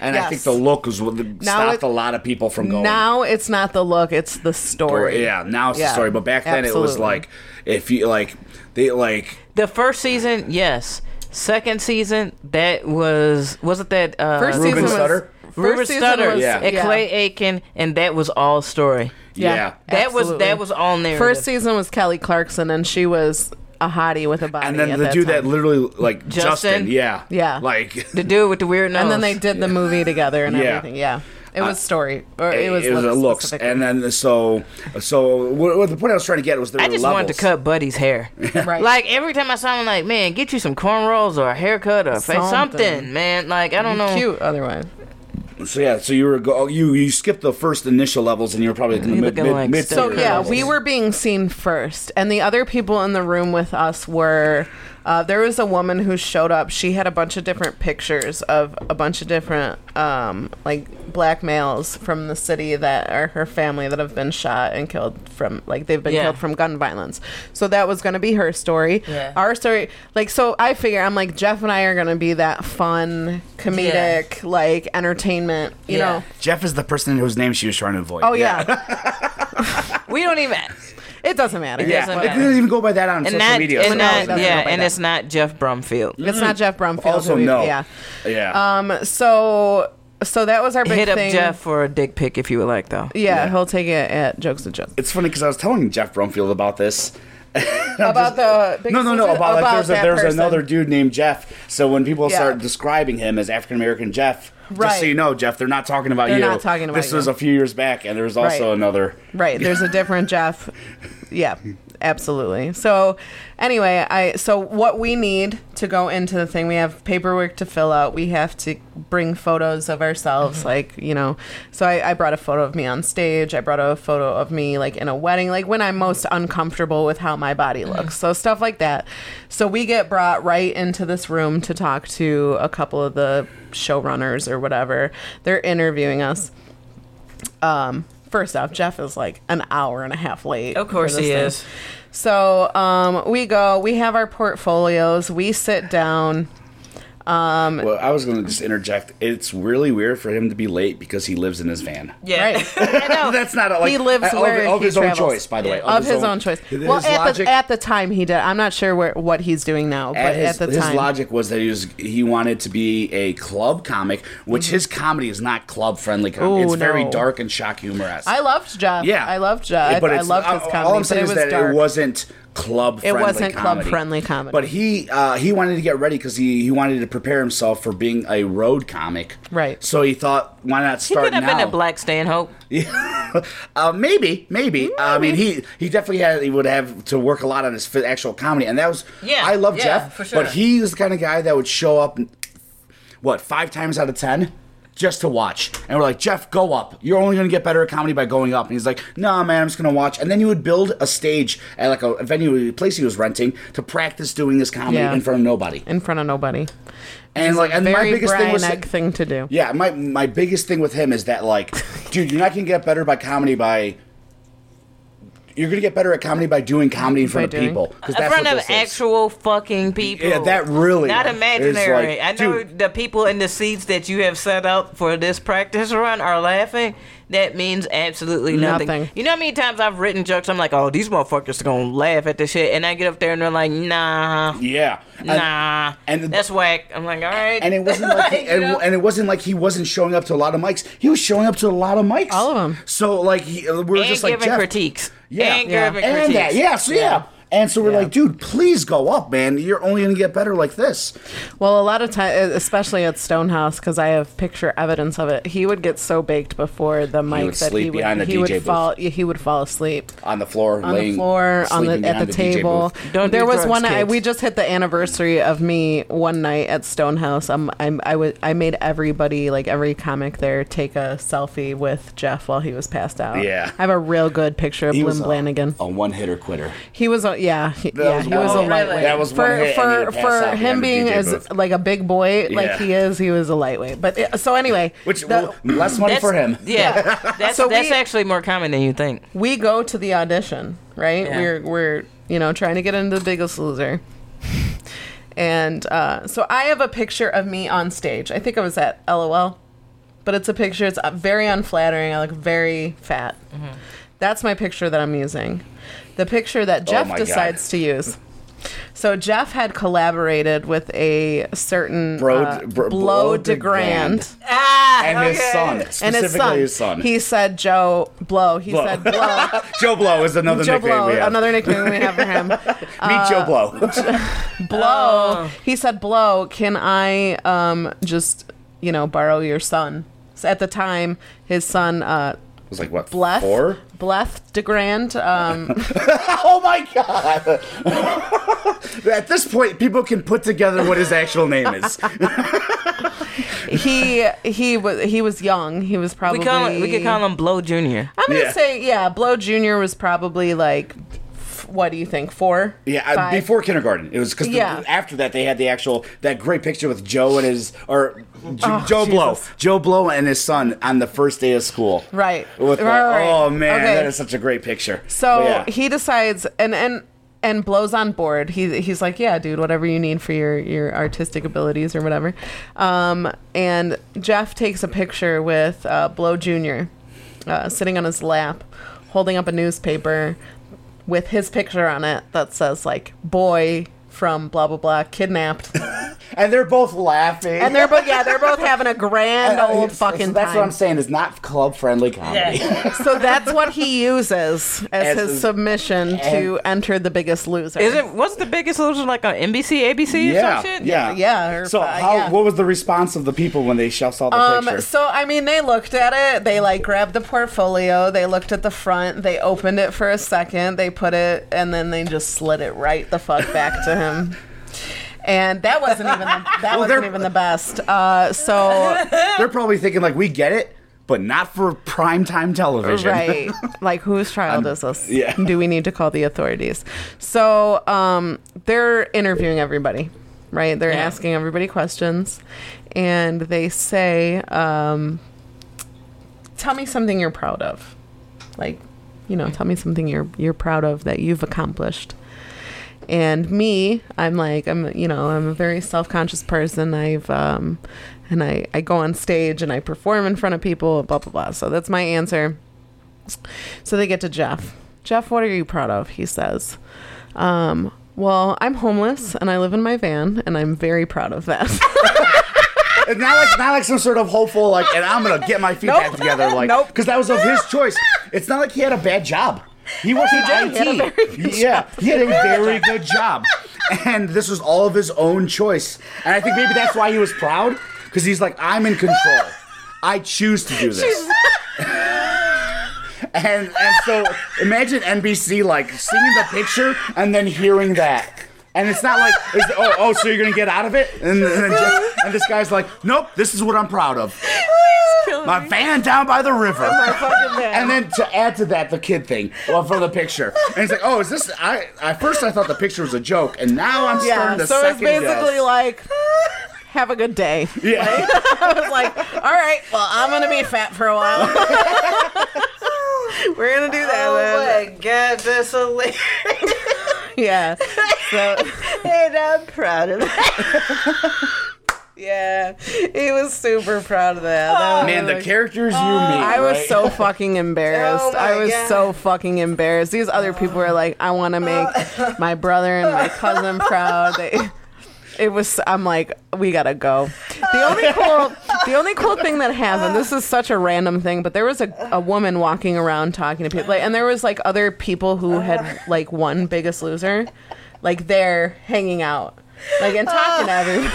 And I think the look is what stopped a lot of people from going. Now it's not the look, it's the story. Yeah, now it's the story. But back then it was like, if you like, they like. The first season, yes. Second season, that wasn't that. First Ruben Studdard? Rupert Studdard and Clay Aiken, and that was all story. Yeah. That was all narrative. First season was Kelly Clarkson, and she was a hottie with a body. And then the dude that literally, like, Justin. Yeah. Like. The dude with the weird nose. And then they did the movie together and everything. Yeah. It was story. Or it was a looks. And then so what the point I was trying to get was there were levels. I just wanted to cut Buddy's hair. Right. Like, every time I saw him, I'm like, man, get you some cornrows or a haircut or something, man. Like, I don't know. Cute otherwise. So you were you skipped the first initial levels and you were probably in the mid levels. We were being seen first, and the other people in the room with us were There was a woman who showed up. She had a bunch of different pictures of a bunch of different like black males from the city that are her family that have been shot and killed from, like, they've been killed from gun violence. So that was going to be her story. Yeah. Our story, like, so I figure, I'm like, Jeff and I are going to be that fun, comedic, like, entertainment, you know. Jeff is the person whose name she was trying to avoid. Oh, yeah. We don't even... It doesn't matter. It doesn't matter. It doesn't even go by that on and social media. And so not, and it's not Jeff Brumfield. Mm-hmm. It's not Jeff Brumfield. Also, no. Yeah. So that was our big thing. Hit up Jeff for a dick pic if you would like, though. Yeah, he'll take it at Jokes and Jokes. It's funny because I was telling Jeff Brumfield about this. About just, the no about like there's another dude named Jeff. So when people start describing him as African American Jeff, just so you know, Jeff, they're not talking about you. They're not talking about you. This was a few years back, and there's also another. Right, there's a different Jeff. Yeah, absolutely. So anyway, so what we need to go into the thing, we have paperwork to fill out. We have to bring photos of ourselves, like, you know. So I brought a photo of me on stage. I brought a photo of me, like, in a wedding, like, when I'm most uncomfortable with how my body looks. So stuff like that. So we get brought right into this room to talk to a couple of the showrunners or whatever. They're interviewing us. First off, Jeff is like an hour and a half late. Of course he is. So we go, we have our portfolios, we sit down. Well, I was going to just interject. It's really weird for him to be late because he lives in his van. Yeah. Right. I know. That's not a, like, he lives where of his travels. Own choice, by the way. Of his own choice. Well, at the time he did. I'm not sure what he's doing now, but at the time. His logic was that he wanted to be a club comic, which his comedy is not club-friendly comedy. It's very dark and shock humor-esque. I loved Jeff. Yeah. I loved Jeff. But I loved his comedy. All I'm saying is that dark. It wasn't... It wasn't club friendly comedy, but he wanted to get ready because he wanted to prepare himself for being a road comic, right? So he thought, why not start now? He could have been a Black Stanhope, yeah, maybe. I mean, he definitely would have to work a lot on his actual comedy, and that was I love Jeff, for sure. But he was the kind of guy that would show up, 5 times out of 10. Just to watch. And we're like, Jeff, go up. You're only going to get better at comedy by going up. And he's like, no, man, I'm just going to watch. And then you would build a stage at like a venue, a place he was renting, to practice doing this comedy in front of nobody. And like, and my biggest thing was that thing to do. Yeah, my biggest thing with him is that, like, dude, you're not going to get better by comedy by... You're going to get better at comedy by doing comedy in front of people. In front of actual fucking people. Yeah, that really. Not imaginary. Like, I know the people in the seats that you have set up for this practice run are laughing. That means absolutely nothing. You know how many times I've written jokes, I'm like, oh, these motherfuckers are going to laugh at this shit. And I get up there and they're like, nah. Yeah. And that's whack. I'm like, all right. And it wasn't like he wasn't showing up to a lot of mics. He was showing up to a lot of mics. All of them. So, like, we're just like, Jeff. Critiques. Yeah, and that, and so we're like, dude, please go up, man. You're only going to get better like this. Well, a lot of times, especially at Stonehouse, because I have picture evidence of it, he would get so baked before the mic he would fall asleep on the floor, at the table. There was one night we just hit the anniversary of me one night at Stonehouse. I made everybody, like every comic there, take a selfie with Jeff while he was passed out. Yeah, I have a real good picture of Lynn Blanigan. A one hitter quitter. He was. He was a lightweight. That was for him being as like a big boy, like he is. He was a lightweight. But so anyway, less money for him. Yeah, that's actually more common than you think. We go to the audition, right? Yeah. We're trying to get into The Biggest Loser, and so I have a picture of me on stage. I think I was at LOL, but it's a picture. It's very unflattering. I look very fat. Mm-hmm. That's my picture that I'm using. The picture that Jeff decides to use. So Jeff had collaborated with a certain Blow DeGrand. And his son. Specifically his son. He said Joe Blow. Said Blow. Joe Blow is another nickname we have. Another nickname we have for him. Meet Joe Blow. Blow. He said, Blow, can I just, borrow your son? So at the time, his son... was like, what, Bleth DeGrand. Oh, my God. At this point, people can put together what his actual name is. He was young. He was probably... We could call him Blow Jr. I'm going to say, Blow Jr. was probably like... what do you think, four? Yeah, before kindergarten. It was because after that they had the actual, that great picture with Joe and his, or Joe Jesus. Blow. Joe Blow and his son on the first day of school. Right. With right. Oh, man, okay. That is such a great picture. So he decides, and Blow's on board. He's like, yeah, dude, whatever you need for your artistic abilities or whatever. And Jeff takes a picture with Blow Jr. Sitting on his lap, holding up a newspaper with his picture on it that says, like, boy from blah, blah, blah, kidnapped. And they're both laughing. And they're both having a grand old fucking time. That's what I'm saying. It's not club-friendly comedy. Yeah. So that's what he uses as his submission to enter The Biggest Loser. Was The Biggest Loser like on NBC, ABC or some shit? Yeah. What was the response of the people when they saw the picture? So, I mean, they looked at it. They, like, grabbed the portfolio. They looked at the front. They opened it for a second. They put it, and then they just slid it right the fuck back to him. And that wasn't even the best. So they're probably thinking, like, we get it, but not for primetime television. Right. Like, whose child is this? Yeah. Do we need to call the authorities? So they're interviewing everybody, right? They're asking everybody questions. And they say, tell me something you're proud of. Like, you know, tell me something you're proud of that you've accomplished. And me, I'm a very self-conscious person. I go on stage and I perform in front of people, blah, blah, blah. So that's my answer. So they get to Jeff. Jeff, what are you proud of? He says, well, I'm homeless and I live in my van and I'm very proud of that. It's not like some sort of hopeful, like, and I'm going to get my feet back together. Like, nope. Because that was of his choice. It's not like he had a bad job. He worked in IT. He had a very good job. And this was all of his own choice. And I think maybe that's why he was proud. Because he's like, I'm in control. I choose to do this. and so imagine NBC, like, seeing the picture and then hearing that. And it's not like, so you're going to get out of it? And this guy's like, nope, this is what I'm proud of. My van down by the river. My fucking van. And then to add to that, the kid thing for the picture. And he's like, oh, is this... At first I thought the picture was a joke, and now I'm starting to second guess. Yeah, so it's basically like, have a good day. Yeah. Like, I was like, all right, well, I'm going to be fat for a while. We're going to do that. Oh, my God, that's hilarious. Yeah. So, and I'm proud of that. Yeah, he was super proud of that. Man, the characters you meet. I was so fucking embarrassed. So fucking embarrassed. These other people were like, I want to make my brother and my cousin proud. I'm like, we gotta go. The only cool thing that happened, this is such a random thing, but there was a woman walking around talking to people, like, and there was, like, other people who had, like, won Biggest Loser, like, they're hanging out, like, and talking to everybody.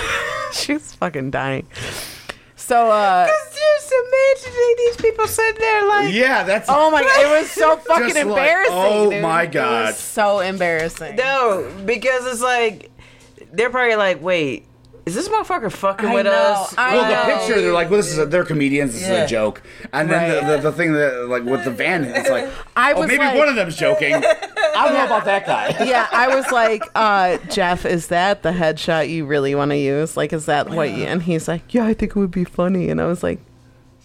She's fucking dying. So, because just imagining these people sitting there like, yeah, that's, oh my God, it was so fucking embarrassing. Like, oh, dude. My God, it was so embarrassing. No, because it's like they're probably like, wait, is this motherfucker fucking with us? The picture, they're like, well, they're comedians. This is a joke. And then the thing that, like, with the van, it's like, maybe one of them's joking. I don't know about that guy. Yeah, I was like, Jeff, is that the headshot you really want to use? Like, is that what you... And he's like, yeah, I think it would be funny. And I was like,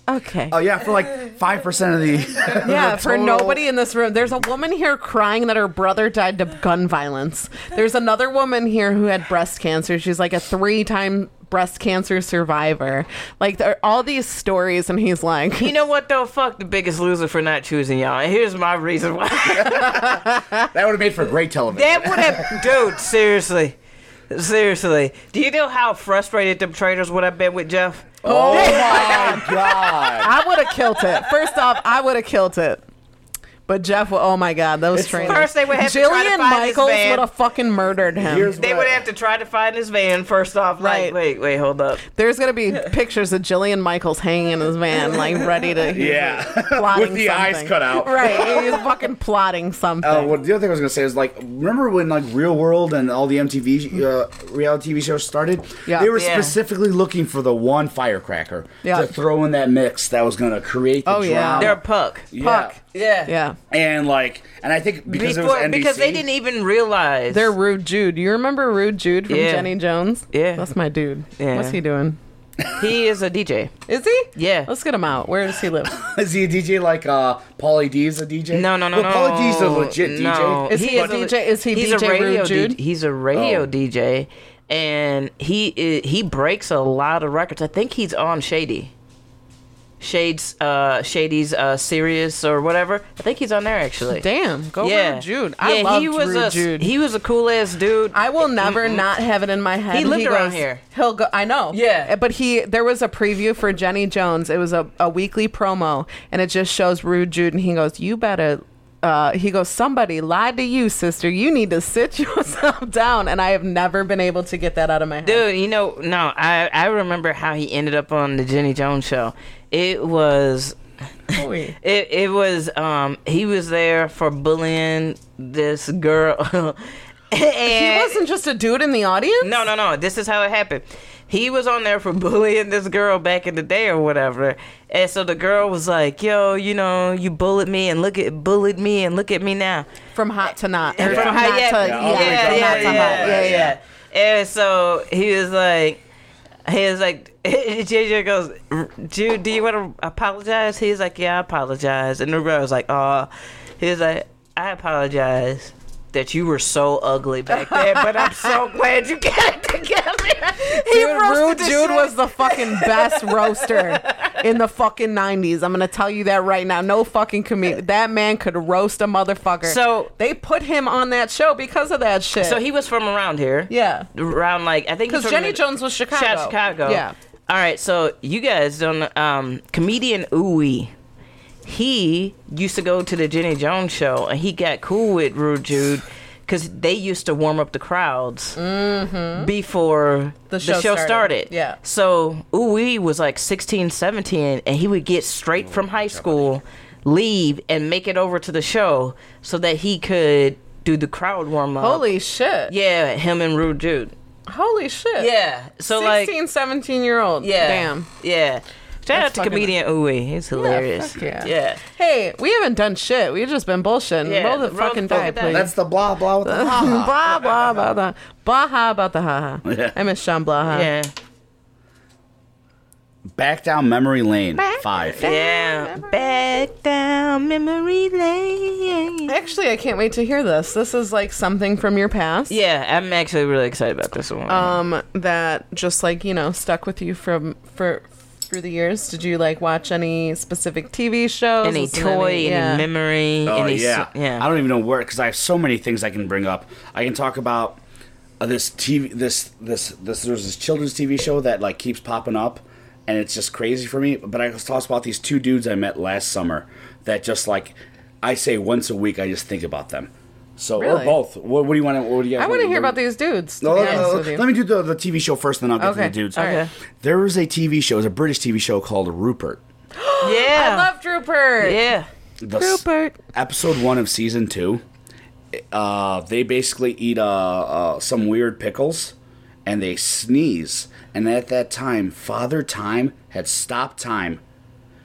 okay. Oh, yeah, for like 5% of the... Yeah, the for nobody in this room. There's a woman here crying that her brother died to gun violence. There's another woman here who had breast cancer. She's like a 3-time breast cancer survivor. Like, there are all these stories, and he's like... You know what, though? Fuck The Biggest Loser for not choosing y'all. And here's my reason why. That would have made for great television. That would have... Dude, seriously. Do you know how frustrated the traders would have been with Jeff? Oh, my God. I would have killed it. First off, I would have killed it. But Jeff, oh my God, those trainers. First, they would have Jillian to try to find Michaels his van. Would have fucking murdered him. They would have to try to find his van, first off. Right. Like, wait, hold up. There's going to be pictures of Jillian Michaels hanging in his van, like, ready to... Yeah. With the eyes cut out. Right. He's fucking plotting something. Well, the other thing I was going to say is, like, remember when, like, Real World and all the MTV reality TV shows started? Yeah. They were specifically looking for the one firecracker to throw in that mix that was going to create the drama. They're a puck. Yeah. Yeah. Yeah. And like, and I think because it was NBC, because they didn't even realize. They're Rude Jude. You remember Rude Jude from Jenny Jones? Yeah. That's my dude. Yeah. What's he doing? He is a DJ. Is he? Yeah. Let's get him out. Where does he live? Is he a DJ like Pauly D is a DJ? No. Well, Pauly D is a legit DJ. Is he a DJ? Is he DJ Rude Jude? He's a radio DJ, and he breaks a lot of records. I think he's on Shady's Sirius or whatever. I think he's on there actually. Damn, go Rude Jude. I loved Rude Jude. He was a cool ass dude. I will never not have it in my head. He lived around here. He'll go. I know. Yeah, but there was a preview for Jenny Jones. It was a weekly promo, and it just shows Rude Jude, and he goes, "You better." He goes, somebody lied to you, sister. You need to sit yourself down. And I have never been able to get that out of my head. Dude, I remember how he ended up on the Jenny Jones show. It was, he was there for bullying this girl. He wasn't just a dude in the audience? No. This is how it happened. He was on there for bullying this girl back in the day or whatever. And so the girl was like, yo, you bullied me and look at me now. From hot to not. And from hot to hot. Yeah. And so he was like, JJ goes, Jude, do you want to apologize? He's like, yeah, I apologize. And the girl was like, oh. He was like, I apologize that you were so ugly back then, but I'm so glad you got it together. Rude Jude was the fucking best roaster in the fucking 90s. I'm going to tell you that right now. No fucking comedian. That man could roast a motherfucker. So they put him on that show because of that shit. So he was from around here. Yeah. Around like, I think because Jenny Jones was Chicago. Chicago. Yeah. All right. So you guys don't, comedian Uwe. He used to go to the Jenny Jones show, and he got cool with Rude Jude because they used to warm up the crowds before the show started. Yeah. So Uwe was like 16, 17, and he would get straight from high school, leave, and make it over to the show so that he could do the crowd warm up. Holy shit. Yeah, him and Rude Jude. Holy shit. Yeah. So 16, 17-year-old. Yeah. Damn. Yeah. Shout out to comedian Uwe. He's hilarious. Yeah, yeah. Hey, we haven't done shit. We've just been bullshitting. Yeah, roll the fucking die, please. That's the blah, blah, with the ha-ha. Blah, blah, blah, blah. Blaha about the ha-ha. Yeah. I miss Sean Blaha. Yeah. Back down memory lane. Five. Yeah. Back down memory lane. Actually, I can't wait to hear this. This is like something from your past. Yeah, I'm actually really excited about this one. That just like, stuck with you through the years. Did you like watch any specific TV shows? Any toy, any memory? Oh, any I don't even know where, because I have so many things I can bring up. I can talk about this TV. This there's this children's TV show that like keeps popping up, and it's just crazy for me. But I was talking about these two dudes I met last summer that just like I say once a week I just think about them. So really? Or both. What do you want? What do you? I want to hear about these dudes. No, let me do the TV show first, and then I'll get to the dudes. Okay. There was a TV show. It was a British TV show called Rupert. Yeah, I loved Rupert. Yeah, Rupert. Episode 1 of season 2. They basically eat some weird pickles, and they sneeze. And at that time, Father Time had stopped time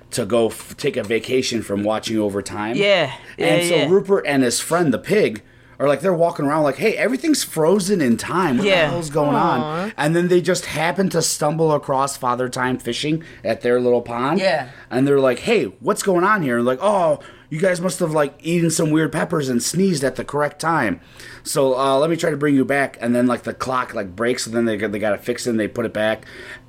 to go take a vacation from watching over time. Yeah. And so Rupert and his friend, the pig, are like, they're walking around like, hey, everything's frozen in time. What the hell's going on? And then they just happen to stumble across Father Time fishing at their little pond. Yeah. And they're like, hey, what's going on here? And like, oh, you guys must have like eaten some weird peppers and sneezed at the correct time. So let me try to bring you back. And then like the clock like breaks, and then they got to fix it and they put it back.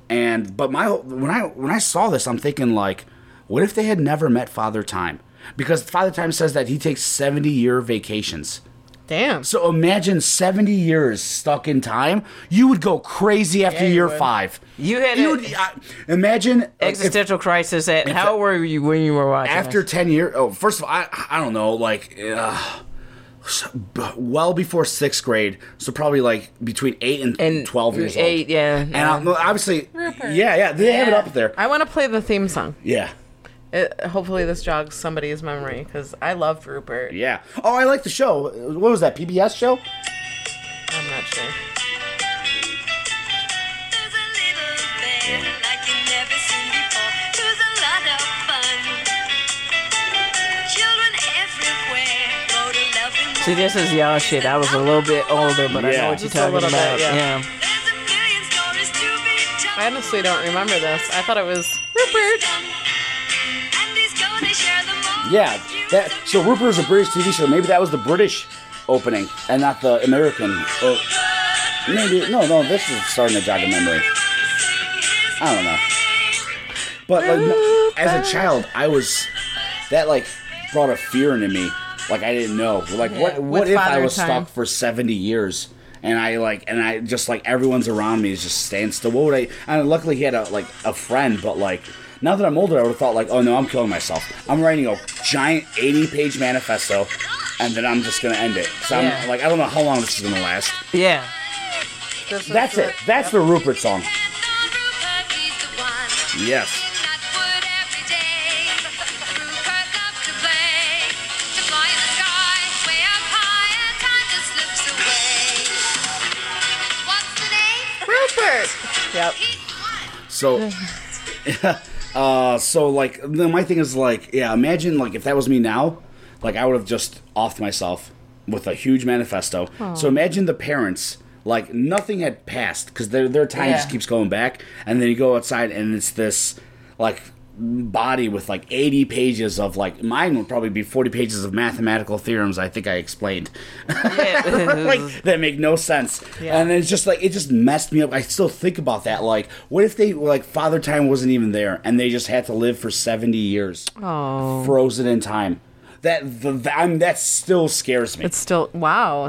And but when I saw this, I'm thinking like, what if they had never met Father Time? Because Father Time says that he takes 70-year vacations. Damn. So imagine 70 years stuck in time. You would go crazy after year 5. You had imagine existential crisis. How were you when you were watching? After 10 years. Oh, first of all, I don't know. Like, well before 6th grade, so probably like between 8 and 12 years old. 8, yeah. And obviously, Rupert. Yeah, they have it up there. I want to play the theme song. Yeah. Hopefully this jogs somebody's memory, because I loved Rupert. Yeah. Oh, I like the show. What was that, PBS show? I'm not sure. See, this is y'all shit. I was a little bit older, but I know what you're talking about. Yeah. I honestly don't remember this. I thought it was Rupert. Yeah, so Rupert is a British TV show. Maybe that was the British opening and not the American. Or maybe no. This is starting to jog a memory. I don't know. But like, as a child, that brought a fear into me. Like I didn't know. Like what if I was stuck for 70 years? And I just everyone's around me is just standing still. What would I? And luckily he had a friend. But now that I'm older, I would have thought oh no, I'm killing myself. I'm writing a giant 80-page manifesto, and then I'm just gonna end it. So I'm I don't know how long this is gonna last. Yeah. That's it. That's the Rupert song. Yes. Yep. So my thing is imagine if that was me now, I would have just offed myself with a huge manifesto. Aww. So imagine the parents, nothing had passed because their time just keeps going back, and then you go outside and it's this body with 80 pages of mine would probably be 40 pages of mathematical theorems I think I explained that make no sense and it's just it just messed me up. I still think about that what if they Father Time wasn't even there and they just had to live for 70 years frozen in time. That still scares me. It's still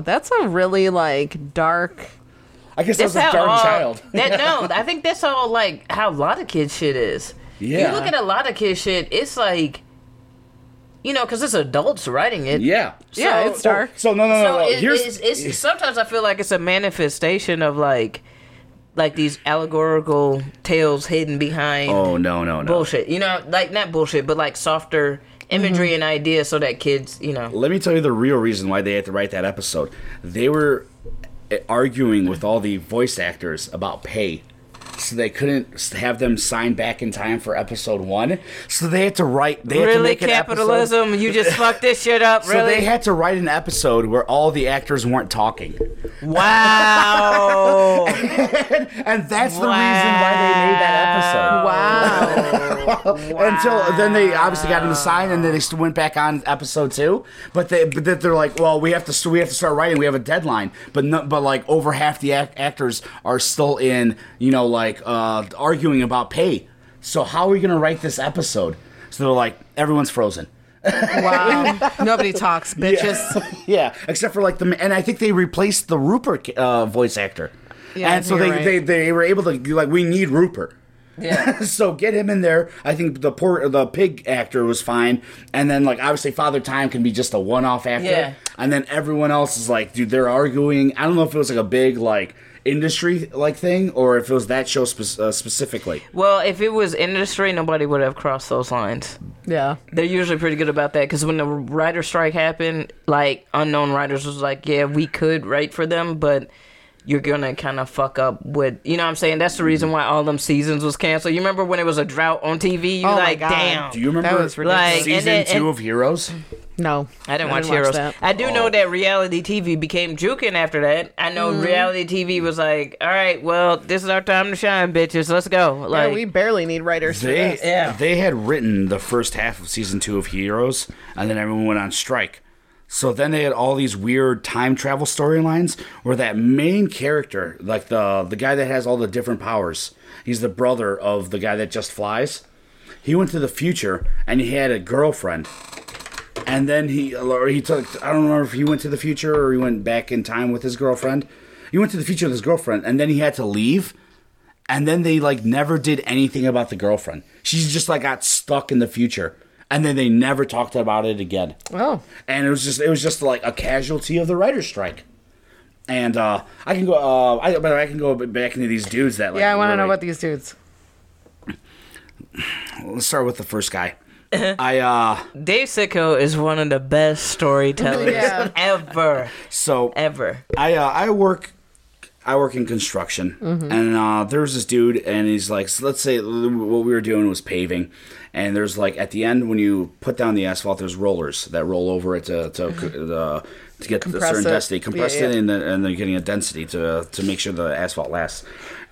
that's a really dark. I guess I was a dark child. I think that's all how a lot of kids shit is. Yeah. You look at a lot of kid shit, it's because it's adults writing it. Yeah. So, yeah, it's dark. So, no. It's sometimes I feel like it's a manifestation of these allegorical tales hidden behind bullshit. You know, not bullshit, but softer imagery and ideas so that kids, Let me tell you the real reason why they had to write that episode. They were arguing with all the voice actors about pay. So they couldn't have them sign back in time for episode 1. So they had to write... Really, capitalism? You just fucked this shit up, really? So they had to write an episode where all the actors weren't talking. Wow! and that's the reason why they made that episode. Wow. Until then they obviously got them to sign, and then they went back on episode 2. But they're like, well, we have to start writing. We have a deadline. But over half the actors are still in, arguing about pay. So how are we going to write this episode? So they're like, everyone's frozen. Wow. Nobody talks, bitches. Yeah. Except for and I think they replaced the Rupert voice actor. Yeah, and so they were able to, we need Rupert. Yeah. So get him in there. I think the pig actor was fine. And then obviously Father Time can be just a one-off actor. Yeah. And then everyone else is they're arguing. I don't know if it was a big industry thing or if it was that show specifically. Well, if it was industry, nobody would have crossed those lines. Yeah. They're usually pretty good about that because when the writer strike happened, unknown writers was yeah, we could write for them, but you're going to kind of fuck up with, you know what I'm saying? That's the reason why all them seasons was canceled. You remember when it was a drought on TV? You damn. Do you remember that was season 2 of Heroes? No. I didn't watch Heroes. That. I do know that reality TV became juking after that. I know reality TV was all right, well, this is our time to shine, bitches. Let's go. We barely need writers for this. Yeah. They had written the first half of season 2 of Heroes, and then everyone went on strike. So then they had all these weird time travel storylines where that main character, the guy that has all the different powers, he's the brother of the guy that just flies. He went to the future and he had a girlfriend. And then I don't remember if he went to the future or he went back in time with his girlfriend. He went to the future with his girlfriend and then he had to leave. And then they never did anything about the girlfriend. She just got stuck in the future. And then they never talked about it again. Oh. And it was just a casualty of the writer's strike. And I can go back into these dudes that I want to know about these dudes. Let's start with the first guy. Dave Sitko is one of the best storytellers ever. I work I work in construction, and there's this dude, and he's like, so let's say what we were doing was paving, and there's like at the end when you put down the asphalt, there's rollers that roll over it to get a certain density, compress it, and then you're getting a density to make sure the asphalt lasts.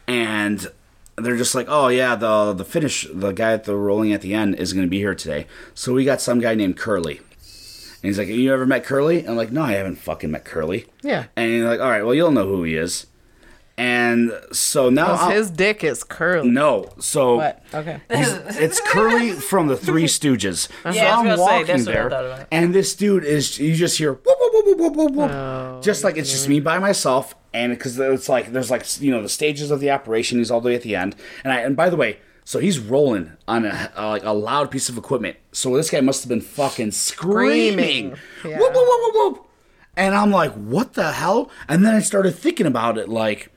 And they're just like, oh yeah, the guy at the rolling at the end is going to be here today. So we got some guy named Curly. And he's like, have you ever met Curly? And I'm like, no, I haven't fucking met Curly. Yeah. And he's like, all right, well, you'll know who he is. And so now his dick is curly. No, so what? Okay, it's Curly from the Three Stooges. Yeah, so I'm walking there, and this dude is—you just hear whoop whoop whoop whoop whoop whoop, just like it's just me by myself. And because it's like there's like the stages of the operation. He's all the way at the end, and by the way, so he's rolling on a loud piece of equipment. So this guy must have been fucking screaming. Yeah. Whoop whoop whoop whoop whoop. And I'm like, what the hell? And then I started thinking about it, like,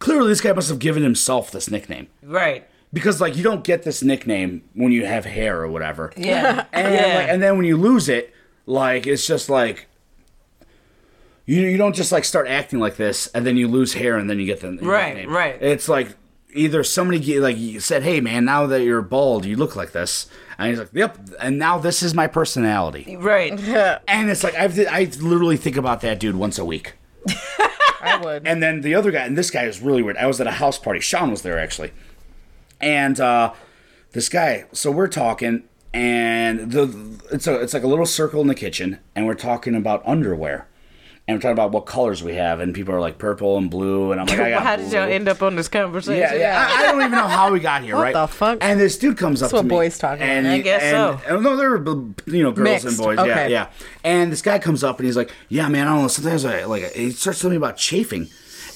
clearly this guy must have given himself this nickname. Right. Because, you don't get this nickname when you have hair or whatever. Yeah. And then when you lose it, it's just like, you don't just, start acting like this, and then you lose hair, and then you get the nickname. Right, right. It's like, either somebody, said, hey, man, now that you're bald, you look like this. And he's like, yep, and now this is my personality. Right. And it's like, I literally think about that dude once a week. I would. And then the other guy, and this guy is really weird. I was at a house party. Sean was there, actually. And this guy, so we're talking, and it's like a little circle in the kitchen, and we're talking about underwear. And we're talking about what colors we have, and people are like purple and blue, and I'm like, I got how did y'all end up on this conversation? Yeah, yeah. I don't even know how we got here, right? What the fuck? And this dude comes up to me. That's what boys talk about. I guess so. No, they're girls mixed. And boys. Okay. Yeah, yeah. And this guy comes up, and he's like, yeah, man, I don't know. Sometimes he starts telling me about chafing.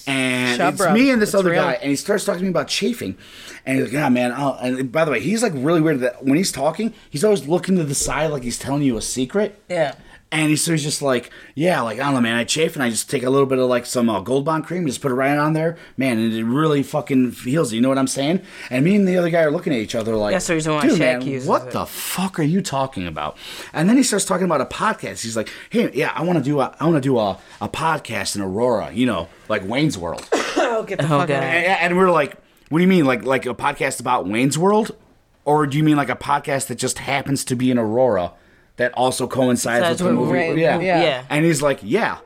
And it's me and this other guy, and he starts talking to me about chafing. And he's like, yeah, man. And by the way, he's like really weird that when he's talking, he's always looking to the side like he's telling you a secret. Yeah. And he's just like, yeah, I don't know, man, I chafe, and I just take a little bit of, some Gold Bond cream, just put it right on there. Man, and it really fucking heals it. You know what I'm saying? And me and the other guy are looking at each other like, that's the reason why Shaq uses it. What the fuck are you talking about? And then he starts talking about a podcast. He's like, hey, yeah, I want to do a podcast in Aurora, like Wayne's World. Oh, get the fuck out. And we're like, what do you mean, like a podcast about Wayne's World? Or do you mean like a podcast that just happens to be in Aurora? That also coincides with the movie. Right. Yeah. And he's like, yeah.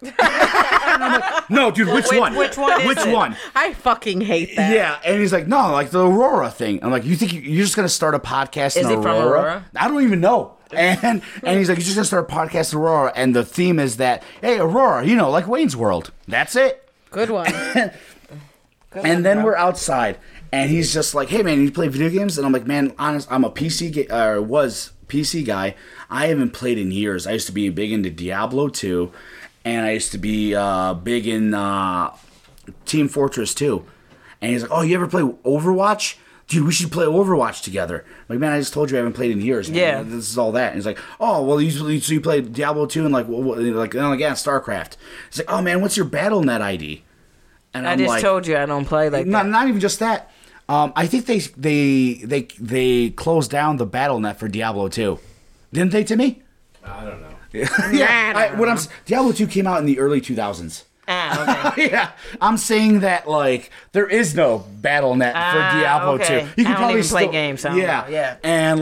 And I'm like, no, dude, which one? Which one? I fucking hate that. Yeah. And he's like, no, the Aurora thing. I'm like, you think you're just going to start a podcast in Aurora? Is it from Aurora? I don't even know. And he's like, you're just going to start a podcast in Aurora. And the theme is that, hey, Aurora, like Wayne's World. That's it. Good one. Then we're outside. And he's just like, hey, man, you play video games? And I'm like, man, honest, I'm a PC guy. I haven't played in years. I used to be big into Diablo 2, and I used to be big in Team Fortress 2. And he's like, oh, you ever play Overwatch? Dude, we should play Overwatch together. I'm like, man, I just told you I haven't played in years. Man. Yeah. This is all that. And he's like, oh, well, so you played Diablo 2 and and StarCraft. He's like, oh, man, what's your Battle.net ID? And I just told you I don't play that. Not even just that. I think they closed down the Battle.net for Diablo 2, didn't they, Timmy? I don't know. Yeah, Diablo 2 came out in the early 2000s. Ah, okay. Yeah, I'm saying that there is no Battle.net for Diablo 2. You can probably still play games. I don't know. And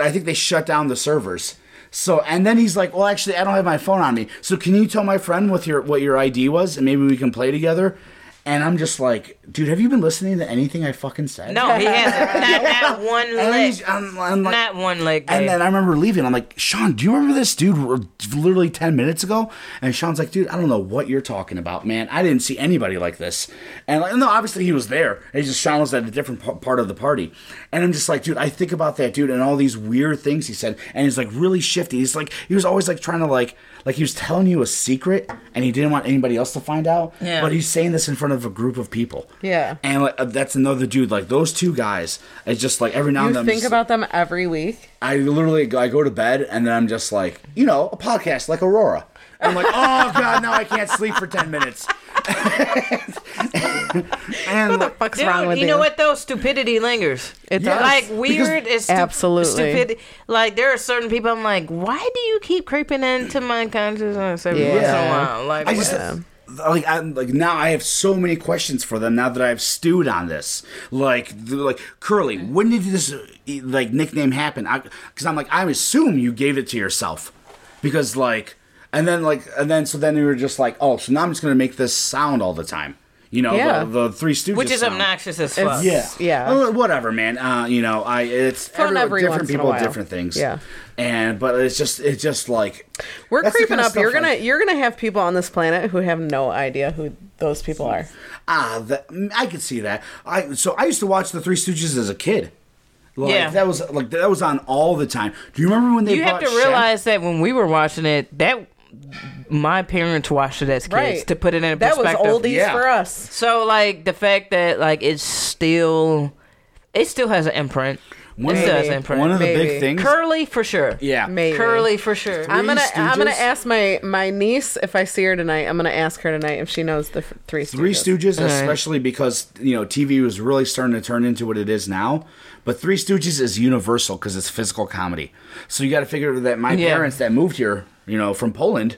I think they shut down the servers. So and then he's like, well, actually, I don't have my phone on me. So can you tell my friend what your ID was, and maybe we can play together? And I'm just like, dude, have you been listening to anything I fucking said? No, he hasn't. Not one lick. Not one lick. And then I remember leaving. I'm like, Sean, do you remember this dude literally 10 minutes ago? And Sean's like, dude, I don't know what you're talking about, man. I didn't see anybody like this. And no, obviously he was there. It's just Sean was at a different part of the party. And I'm just like, dude, I think about that dude and all these weird things he said. And he's really shifty. He's he was always trying to he was telling you a secret and he didn't want anybody else to find out. Yeah. But he's saying this in front of a group of people. Yeah. And that's another dude. Those two guys, it's just every now and then. You think about them every week? I literally go to bed and then I'm just a podcast like Aurora. I'm like, oh God, now I can't sleep for 10 minutes. And what the fuck's wrong with you? You know what though? Stupidity lingers. It's weird. It's absolutely stupid. There are certain people. I'm like, why do you keep creeping into my consciousness every once in a while? Like, I just. like now I have so many questions for them now that I've stewed on this. Like Curly, when did this nickname happen? Because I'm like, I assume you gave it to yourself, because and then you were just like, oh, so now I'm just gonna make this sound all the time. You know, the Three Stooges, which is sound. Obnoxious as fuck. Yeah. Well, whatever, man. It's different people, different things. Yeah. But it's just like we're creeping up. You're gonna have people on this planet who have no idea who those people are. I could see that. I used to watch the Three Stooges as a kid. That was on all the time. Do you remember when they? You have to realize that when we were watching it, that. My parents watched it as kids, right, to put it in perspective. That was oldies for us. So the fact that it still has an imprint. One of the big things, Curly for sure. Yeah, maybe. Curly for sure. I'm gonna ask my niece if I see her tonight. I'm gonna ask her tonight if she knows the Three Stooges. Three Stooges, especially because TV was really starting to turn into what it is now. But Three Stooges is universal because it's physical comedy. So you got to figure that my parents that moved here, from Poland.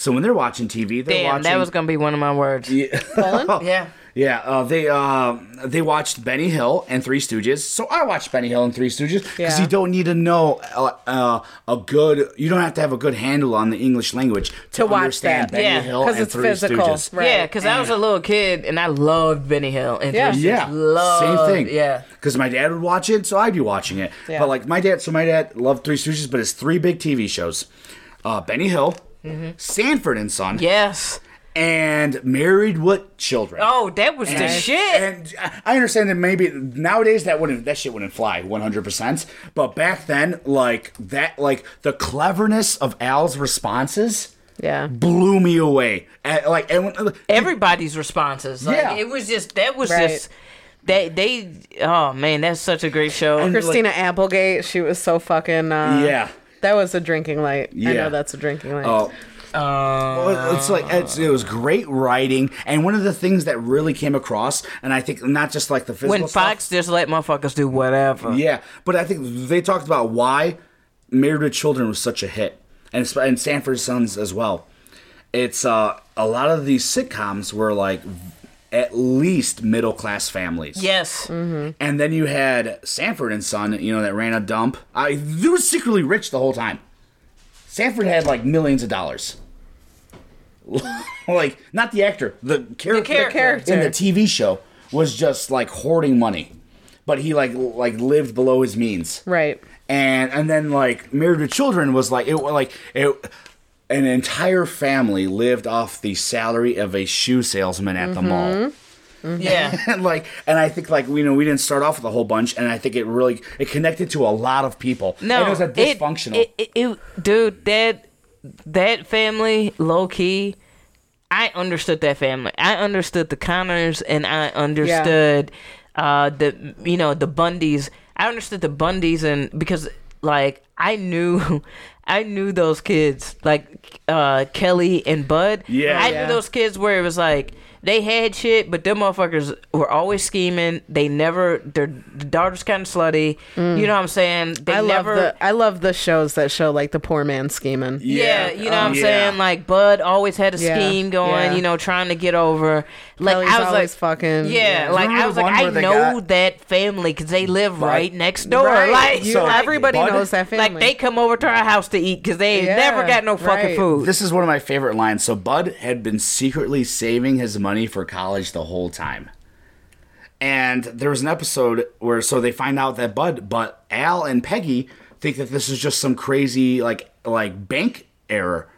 So when they're watching TV, that was going to be one of my words. Yeah. Poland? Yeah. Yeah. They watched Benny Hill and Three Stooges. So I watched Benny Hill and Three Stooges because you don't need to know you don't have to have a good handle on the English language to understand Benny Hill and it's Three physical. Stooges. Right. Yeah, because I was a little kid and I loved Benny Hill and Three Stooges. Yeah. Same thing. Yeah. Because my dad would watch it, so I'd be watching it. Yeah. But my dad loved Three Stooges, but it's three big TV shows. Benny Hill, Sanford and Son, yes, and Married with Children. Oh, that was the shit. And I understand that maybe nowadays that shit wouldn't fly 100%. But back then, the cleverness of Al's responses. Yeah, blew me away. Everybody's responses. It was just oh man, that's such a great show. And Christina Applegate, she was so fucking That was a drinking light. Yeah. I know that's a drinking light. Oh. It was great writing, and one of the things that really came across, and I think not just the physical stuff. When Fox just let motherfuckers do whatever. Yeah, but I think they talked about why Married with Children was such a hit, and Sanford and Sons as well. It's a lot of these sitcoms were at least middle class families. Yes. Mm-hmm. And then you had Sanford and Son, that ran a dump. They were secretly rich the whole time. Sanford had millions of dollars. Not the actor, the character in the TV show was just hoarding money, but he lived below his means. Right. And then Married with Children was an entire family lived off the salary of a shoe salesman at the mall. Mm-hmm. Yeah. And I think we didn't start off with a whole bunch, and I think it really connected to a lot of people. No, and it was a dysfunctional. Dude, that family, low key, I understood that family. I understood the Connors, and I understood the Bundys. I understood the Bundys, and because I knew those kids, Kelly and Bud. Yeah. I knew those kids where it was they had shit, but them motherfuckers were always scheming. Their daughter's kind of slutty. Mm. You know what I'm saying? I love the shows that show the poor man scheming. Yeah. You know what I'm saying? Bud always had a scheme going, trying to get over. Kelly's I was always fucking. Yeah. I was I know that family because they live right next door. Right. Everybody knows that family. They come over to our house to eat because they never got no fucking food. This is one of my favorite lines. So Bud had been secretly saving his money for college the whole time, and there was an episode where they find out that but Al and Peggy think that this is just some crazy bank error,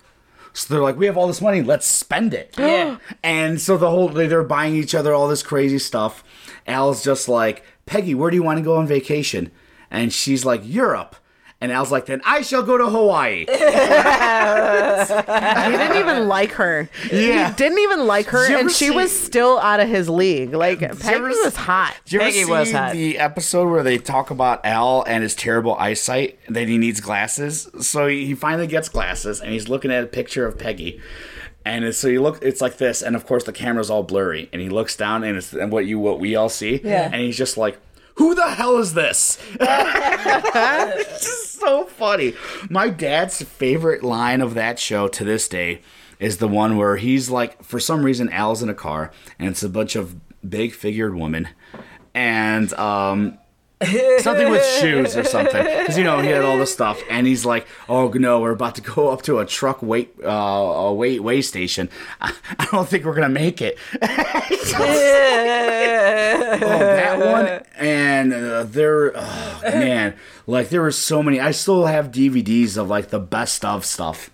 so they're like, we have all this money, let's spend it. Yeah. And so they're buying each other all this crazy stuff. Al's just like, Peggy, where do you want to go on vacation? And she's like, Europe. And Al's like, then I shall go to Hawaii. He didn't even like her. Yeah. He didn't even like her, and she was still out of his league. Peggy was hot. Peggy was hot. Did you ever see the episode where they talk about Al and his terrible eyesight, that he needs glasses? So he finally gets glasses, and he's looking at a picture of Peggy. And so you look, it's like this, and of course the camera's all blurry. And he looks down, and it's what we all see. Yeah. And he's just like, who the hell is this? It's just so funny. My dad's favorite line of that show to this day is the one where he's like, for some reason, Al's in a car, and it's a bunch of big figured women, and something with shoes or something, because you know he had all this stuff, and he's like, "Oh no, we're about to go up to a truck weigh station. I don't think we're gonna make it." Like, oh, that one, and there, oh, man, like there were so many. I still have DVDs of like the best of stuff.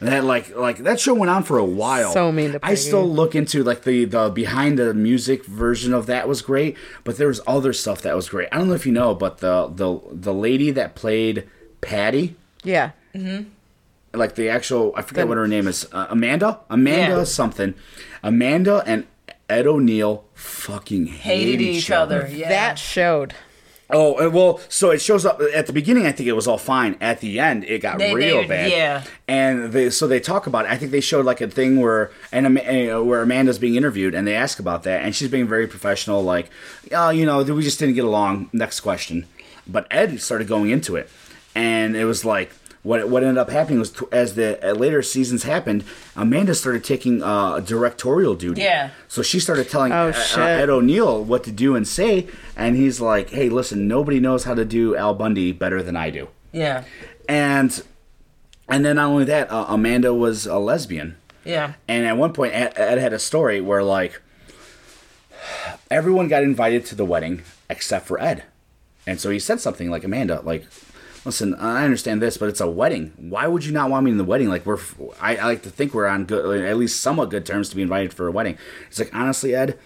That like that show went on for a while. So mean to Peggy. I still look into like the behind the music version of that was great, but there was other stuff that was great. I don't know if you know, but the lady that played Patty, yeah, mm-hmm. like the actual I forget what her name is, Amanda yeah. something, Amanda and Ed O'Neill fucking hated each other. Yeah. That showed. Oh, well, so it shows up at the beginning. I think it was all fine. At the end, it got real bad. Yeah. And so they talk about it. I think they showed like a thing where Amanda's being interviewed, and they ask about that, and she's being very professional, like, oh, you know, we just didn't get along. Next question. But Ed started going into it, and it was like what ended up happening was as the later seasons happened, Amanda started taking directorial duty. Yeah. So she started telling Ed O'Neill what to do and say, and he's like, hey, listen, nobody knows how to do Al Bundy better than I do. Yeah. And then not only that, Amanda was a lesbian. Yeah. And at one point, Ed had a story where, like, everyone got invited to the wedding except for Ed. And so he said something like, Amanda, like, listen, I understand this, but it's a wedding. Why would you not want me in the wedding? Like I like to think we're on good, at least somewhat good terms to be invited for a wedding. It's like, honestly, Ed,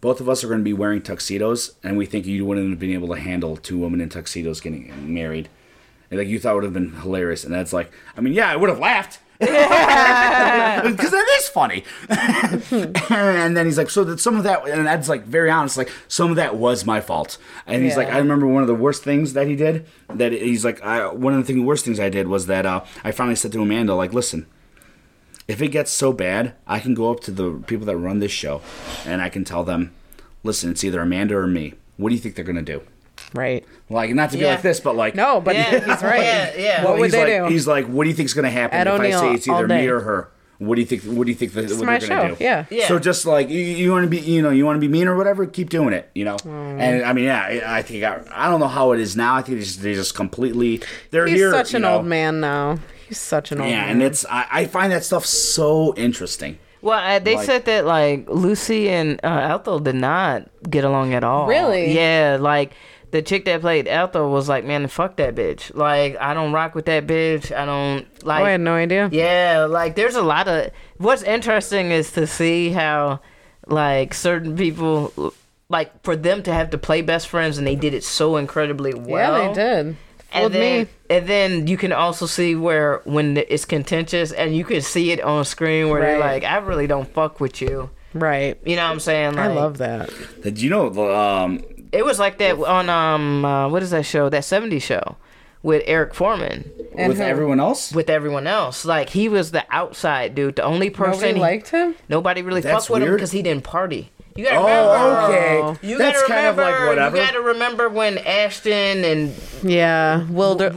both of us are going to be wearing tuxedos, and we think you wouldn't have been able to handle two women in tuxedos getting married. And like you thought it would have been hilarious, and that's like, I mean, yeah, I would have laughed. Because that is funny. And then he's like, so that some of that, and Ed's like very honest, like some of that was my fault. And he's like, I remember one of the worst things that he did. That he's like, worst things I did was that I finally said to Amanda, like, listen, if it gets so bad, I can go up to the people that run this show, and I can tell them, listen, it's either Amanda or me. What do you think they're gonna do? Right. Like, not to be like this, but like... No, but he's right. What would they do? He's like, what do you think's going to happen if I say it's either me or her? What do you think? What do you think that they're going to do? Yeah. So just like you want to be, you want to be mean or whatever, keep doing it, you know. And I mean, yeah, I think I don't know how it is now. I think they just completely. He's such an old man now. He's such an old man. Yeah, and it's I find that stuff so interesting. Well, they said that like Lucy and Ethel did not get along at all. Really? Yeah, like. The chick that played Ethel was like, man, fuck that bitch. Like, I don't rock with that bitch. I don't, like... Oh, I had no idea. Yeah, like, there's a lot of... What's interesting is to see how, like, certain people... Like, for them to have to play best friends, and they did it so incredibly well. Yeah, they did. And then you can also see where, when it's contentious, and you can see it on screen where they're like, I really don't fuck with you. Right. You know what I'm saying? Like, I love that. Did you know, It was like that on, what is that show? That 70s show with Eric Foreman. And with everyone else? With everyone else. Like, he was the outside dude. The only person... Nobody liked him? Nobody really fucked with him because he didn't party. You gotta remember. Okay. That's kind of like whatever. You gotta remember when Ashton and... Yeah. Wilmer,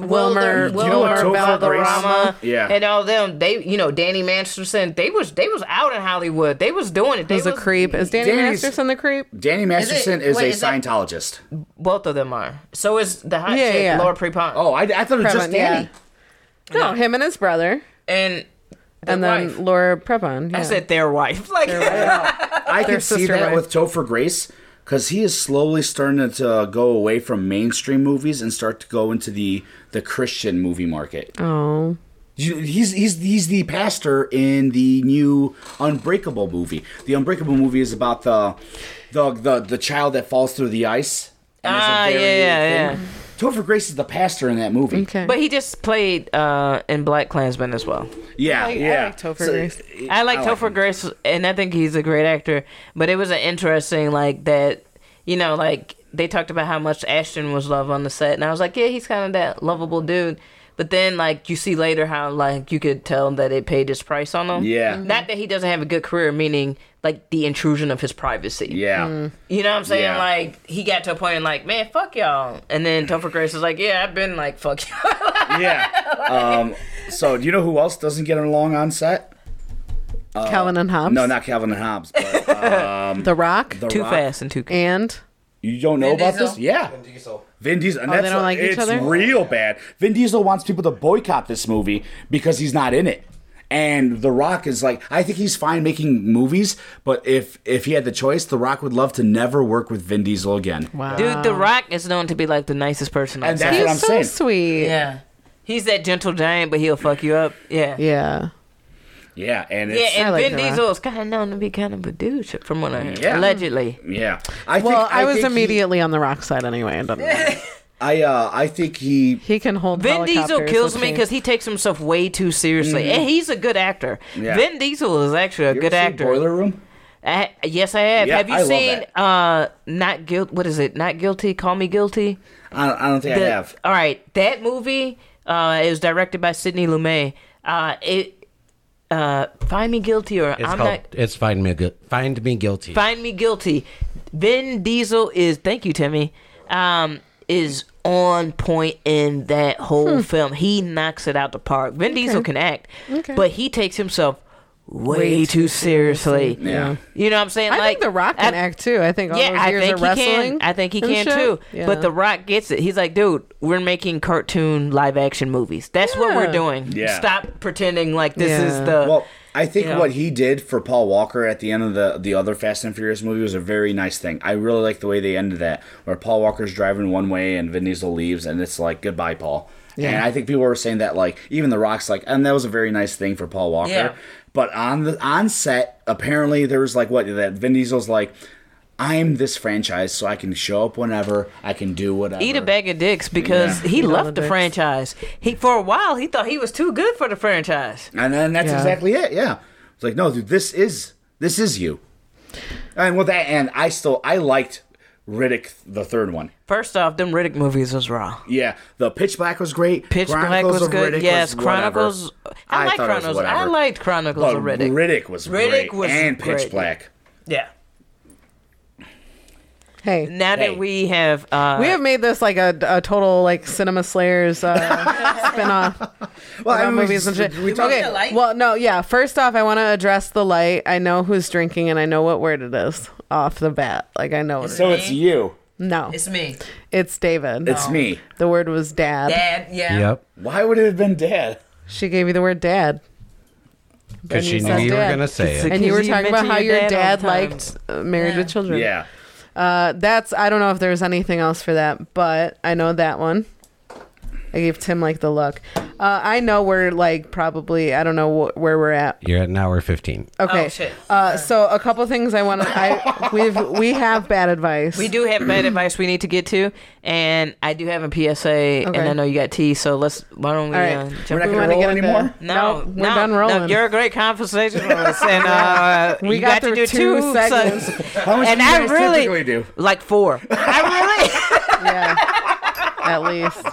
Valderrama, and all them. They, Danny Masterson, they was out in Hollywood. They was doing it. He's a creep. Is Danny Masterson the creep? Danny Masterson is a Scientologist. Both of them are. So is the hot chick, Laura Prepon. Oh, I thought it was just Danny. No, him and his brother. And then wife. Laura Prepon. Yeah. I said their wife. Like, their wife. I can see that with Topher Grace because he is slowly starting to go away from mainstream movies and start to go into the Christian movie market. Oh. He's the pastor in the new Unbreakable movie. The Unbreakable movie is about the child that falls through the ice. Topher Grace is the pastor in that movie. Okay. But he just played in BlacKkKlansman as well. Yeah, I like Topher Grace. I like Topher Grace, and I think he's a great actor. But it was an interesting, like, that, like, they talked about how much Ashton was loved on the set. And I was like, yeah, he's kind of that lovable dude. But then, like, you see later how, like, you could tell that it paid its price on him. Yeah. Mm-hmm. Not that he doesn't have a good career, meaning... Like, the intrusion of his privacy. Yeah. Mm. You know what I'm saying? Yeah. Like, he got to a point, like, man, fuck y'all. And then Topher Grace is like, yeah, I've been, like, fuck y'all. Yeah. So, do you know who else doesn't get along on set? Calvin and Hobbes? No, not Calvin and Hobbes. But, The Rock? The Rock. Fast and Too... And? You don't know about this? Yeah. Vin Diesel. Vin Diesel. And that's they don't like each other? It's real bad. Vin Diesel wants people to boycott this movie because he's not in it. And The Rock is like, I think he's fine making movies, but if he had the choice, The Rock would love to never work with Vin Diesel again. Wow. Dude, The Rock is known to be like the nicest person on set. And that's what I'm saying. He's so sweet. Yeah. He's that gentle giant, but he'll fuck you up. Yeah. Yeah. Yeah, and Vin Diesel is kind of known to be kind of a douche, from what I heard, allegedly. Yeah, I was immediately on the Rock side anyway. I think he can hold. Vin Diesel kills me because he takes himself way too seriously, and he's a good actor. Yeah. Vin Diesel is actually a good actor. Boiler Room. Yes, I have. Yeah, have you seen Not Guilty? What is it? Not Guilty? Call Me Guilty? I don't think I have. All right, that movie is directed by Sidney Lumet. Find Me Guilty or it's I'm called, not. It's Find Me Guilty. Find Me Guilty. Vin Diesel is. Thank you, Timmy. Is on point in that whole film. He knocks it out the park. Vin Diesel can act, but he takes himself way too seriously. Yeah, you know what I'm saying. I think The Rock can act too. I think all those years of wrestling. I think he can too. Yeah. But The Rock gets it. He's like, dude, we're making cartoon live action movies. That's what we're doing. Yeah. Stop pretending like this is the. Well, I think what he did for Paul Walker at the end of the other Fast and Furious movie was a very nice thing. I really like the way they ended that, where Paul Walker's driving one way and Vin Diesel leaves, and it's like goodbye, Paul. Yeah. And I think people were saying that, like, even The Rock's like, and that was a very nice thing for Paul Walker. Yeah. But on set, apparently there was like that Vin Diesel's like, I'm this franchise, so I can show up whenever, I can do whatever. Eat a bag of dicks because he left the franchise. He for a while he thought he was too good for the franchise, and then that's exactly it. Yeah, it's like no, dude, this is you. And with that, and I liked Riddick, the third one. First off, them Riddick movies was raw. Yeah, the Pitch Black was great. Pitch Black was good. Yes, Chronicles. I liked Chronicles of Riddick. Riddick was great. And Pitch Black. Yeah. Hey. Now that we have made this like a total like Cinema Slayers spin-off. Well, I mean, movies and shit. Well, no, yeah. First off, I want to address the light. I know who's drinking and I know what word it is off the bat. Like I know. So it's you. No. It's me. It's David. No. It's me. The word was dad. Dad, yeah. Yep. Why would it have been dad? She gave you the word dad. Because she knew you were going to say it. And you were talking about how your dad liked Married with Children. Yeah. That's I don't know if there's anything else for that, but I know that one. I gave Tim like the look. I know we're like probably I don't know where we're at. You're at an hour 15. Okay. Oh, shit. So a couple things I want to. We have bad advice. We do have bad advice we need to get to, and I do have a PSA, and I know you got tea, so let's. Why don't we? All right. We're not going to roll anymore. No, we're done rolling. No, you're a great conversationalist, and we got to do two segments. How much do you guys typically do? Like four. I really. At least.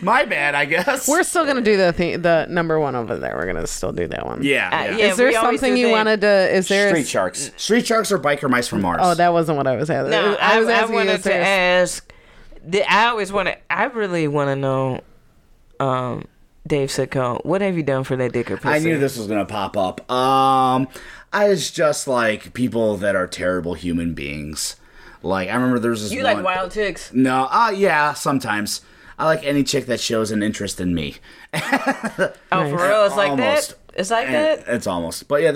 My bad, I guess. We're still going to do the number one over there. We're going to still do that one. Yeah. Is there something you wanted to... Is there Street Sharks. Street Sharks or Biker Mice from Mars? Oh, that wasn't what I was asking. No, I wanted to ask... I really want to know... Dave Sitko, what have you done for that dicker? I knew this was going to pop up. It's just like people that are terrible human beings. Like, I remember there's this like wild chicks? No. Yeah, sometimes. I like any chick that shows an interest in me. Oh, for real? It's like almost. That? It's like and that? It's almost. But yeah,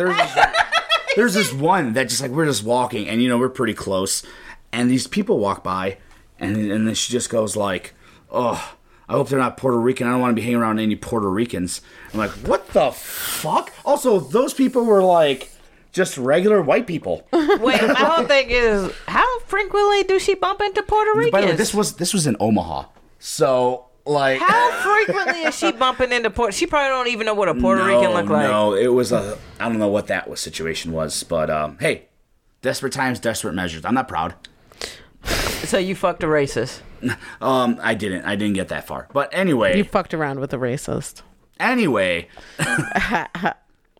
there's this one that just like we're just walking and, you know, we're pretty close. And these people walk by and then she just goes like, oh, I hope they're not Puerto Rican. I don't want to be hanging around any Puerto Ricans. I'm like, what the fuck? Also, those people were like just regular white people. Wait, my whole thing is how frequently do she bump into Puerto Ricans? By the way, this was in Omaha. So, like... How frequently is she bumping into Puerto... She probably don't even know what a Puerto Rican look like. No, it was a... I don't know what that situation was, but, hey, desperate times, desperate measures. I'm not proud. So you fucked a racist? I didn't get that far. But anyway... You fucked around with a racist. Anyway...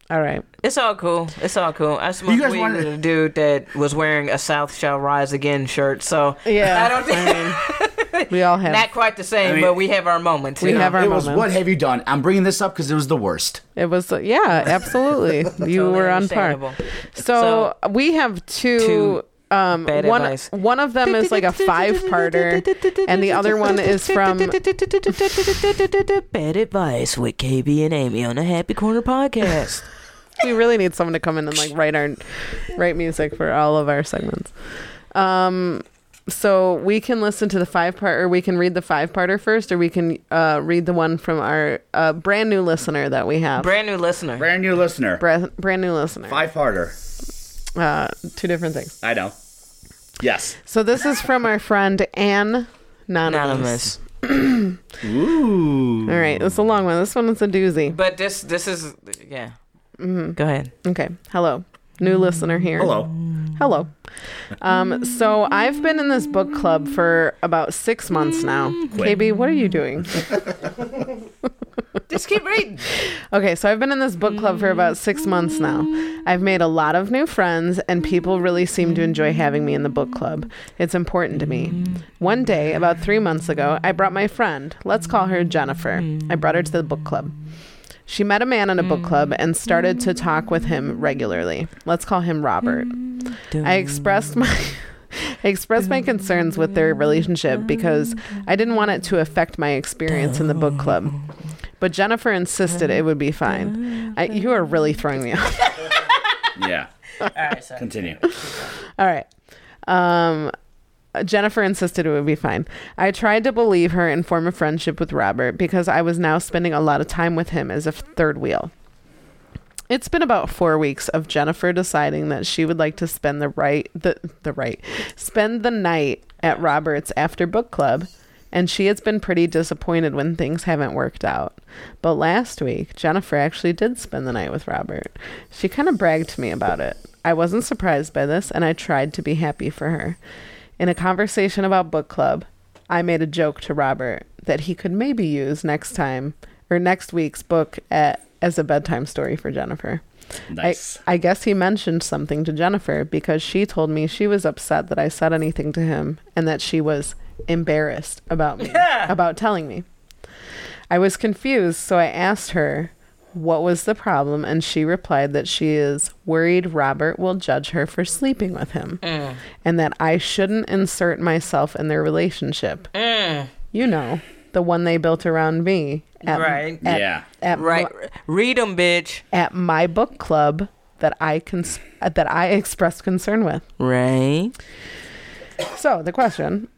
All right. It's all cool. I smoked weed with a dude that was wearing a South Shall Rise Again shirt, so... Yeah. I don't think... We all have. Not quite the same, but we have our moments. We have our moments. It was, what have you done? I'm bringing this up because it was the worst. It was, yeah, absolutely. You totally were on par. So we have two one of them is like a 5-parter, and the other one is from Bad Advice with KB and Amy on the Happy Corner podcast. We really need someone to come in and like write music for all of our segments. So we can listen to the 5-part, or we can read the 5-parter first, or we can read the one from our brand new listener that we have. Brand new listener. 5-parter. Two different things. I know. Yes. So this is from our friend Anne Anonymous. Ooh. All right. It's a long one. This one is a doozy. But this is, yeah. Mm-hmm. Go ahead. Okay. Hello. New listener here. Hello. So I've been in this book club for about 6 months now. Quit. KB, what are you doing? Just keep reading. Okay, so I've been in this book club for about 6 months now. I've made a lot of new friends, and people really seem to enjoy having me in the book club. It's important to me. One day, about 3 months ago, I brought my friend. Let's call her Jennifer. I brought her to the book club. She met a man in a book club and started to talk with him regularly. Let's call him Robert. I expressed my concerns with their relationship because I didn't want it to affect my experience in the book club. But Jennifer insisted it would be fine. You are really throwing me off. Yeah. All right, sorry. Continue. All right. Jennifer insisted it would be fine. I tried to believe her and form a friendship with Robert because I was now spending a lot of time with him as a third wheel. It's been about 4 weeks of Jennifer deciding that she would like to spend the night at Robert's after book club, and she has been pretty disappointed when things haven't worked out. But last week, Jennifer actually did spend the night with Robert. She kind of bragged to me about it. I wasn't surprised by this, and I tried to be happy for her. In a conversation about book club, I made a joke to Robert that he could maybe use next week's book as a bedtime story for Jennifer. Nice. I guess he mentioned something to Jennifer because she told me she was upset that I said anything to him and that she was embarrassed about telling me. I was confused, so I asked her what was the problem, and she replied that she is worried Robert will judge her for sleeping with him and that I shouldn't insert myself in their relationship. You know, the one they built around me. Read them, bitch. At my book club that I expressed concern with. Right. So the question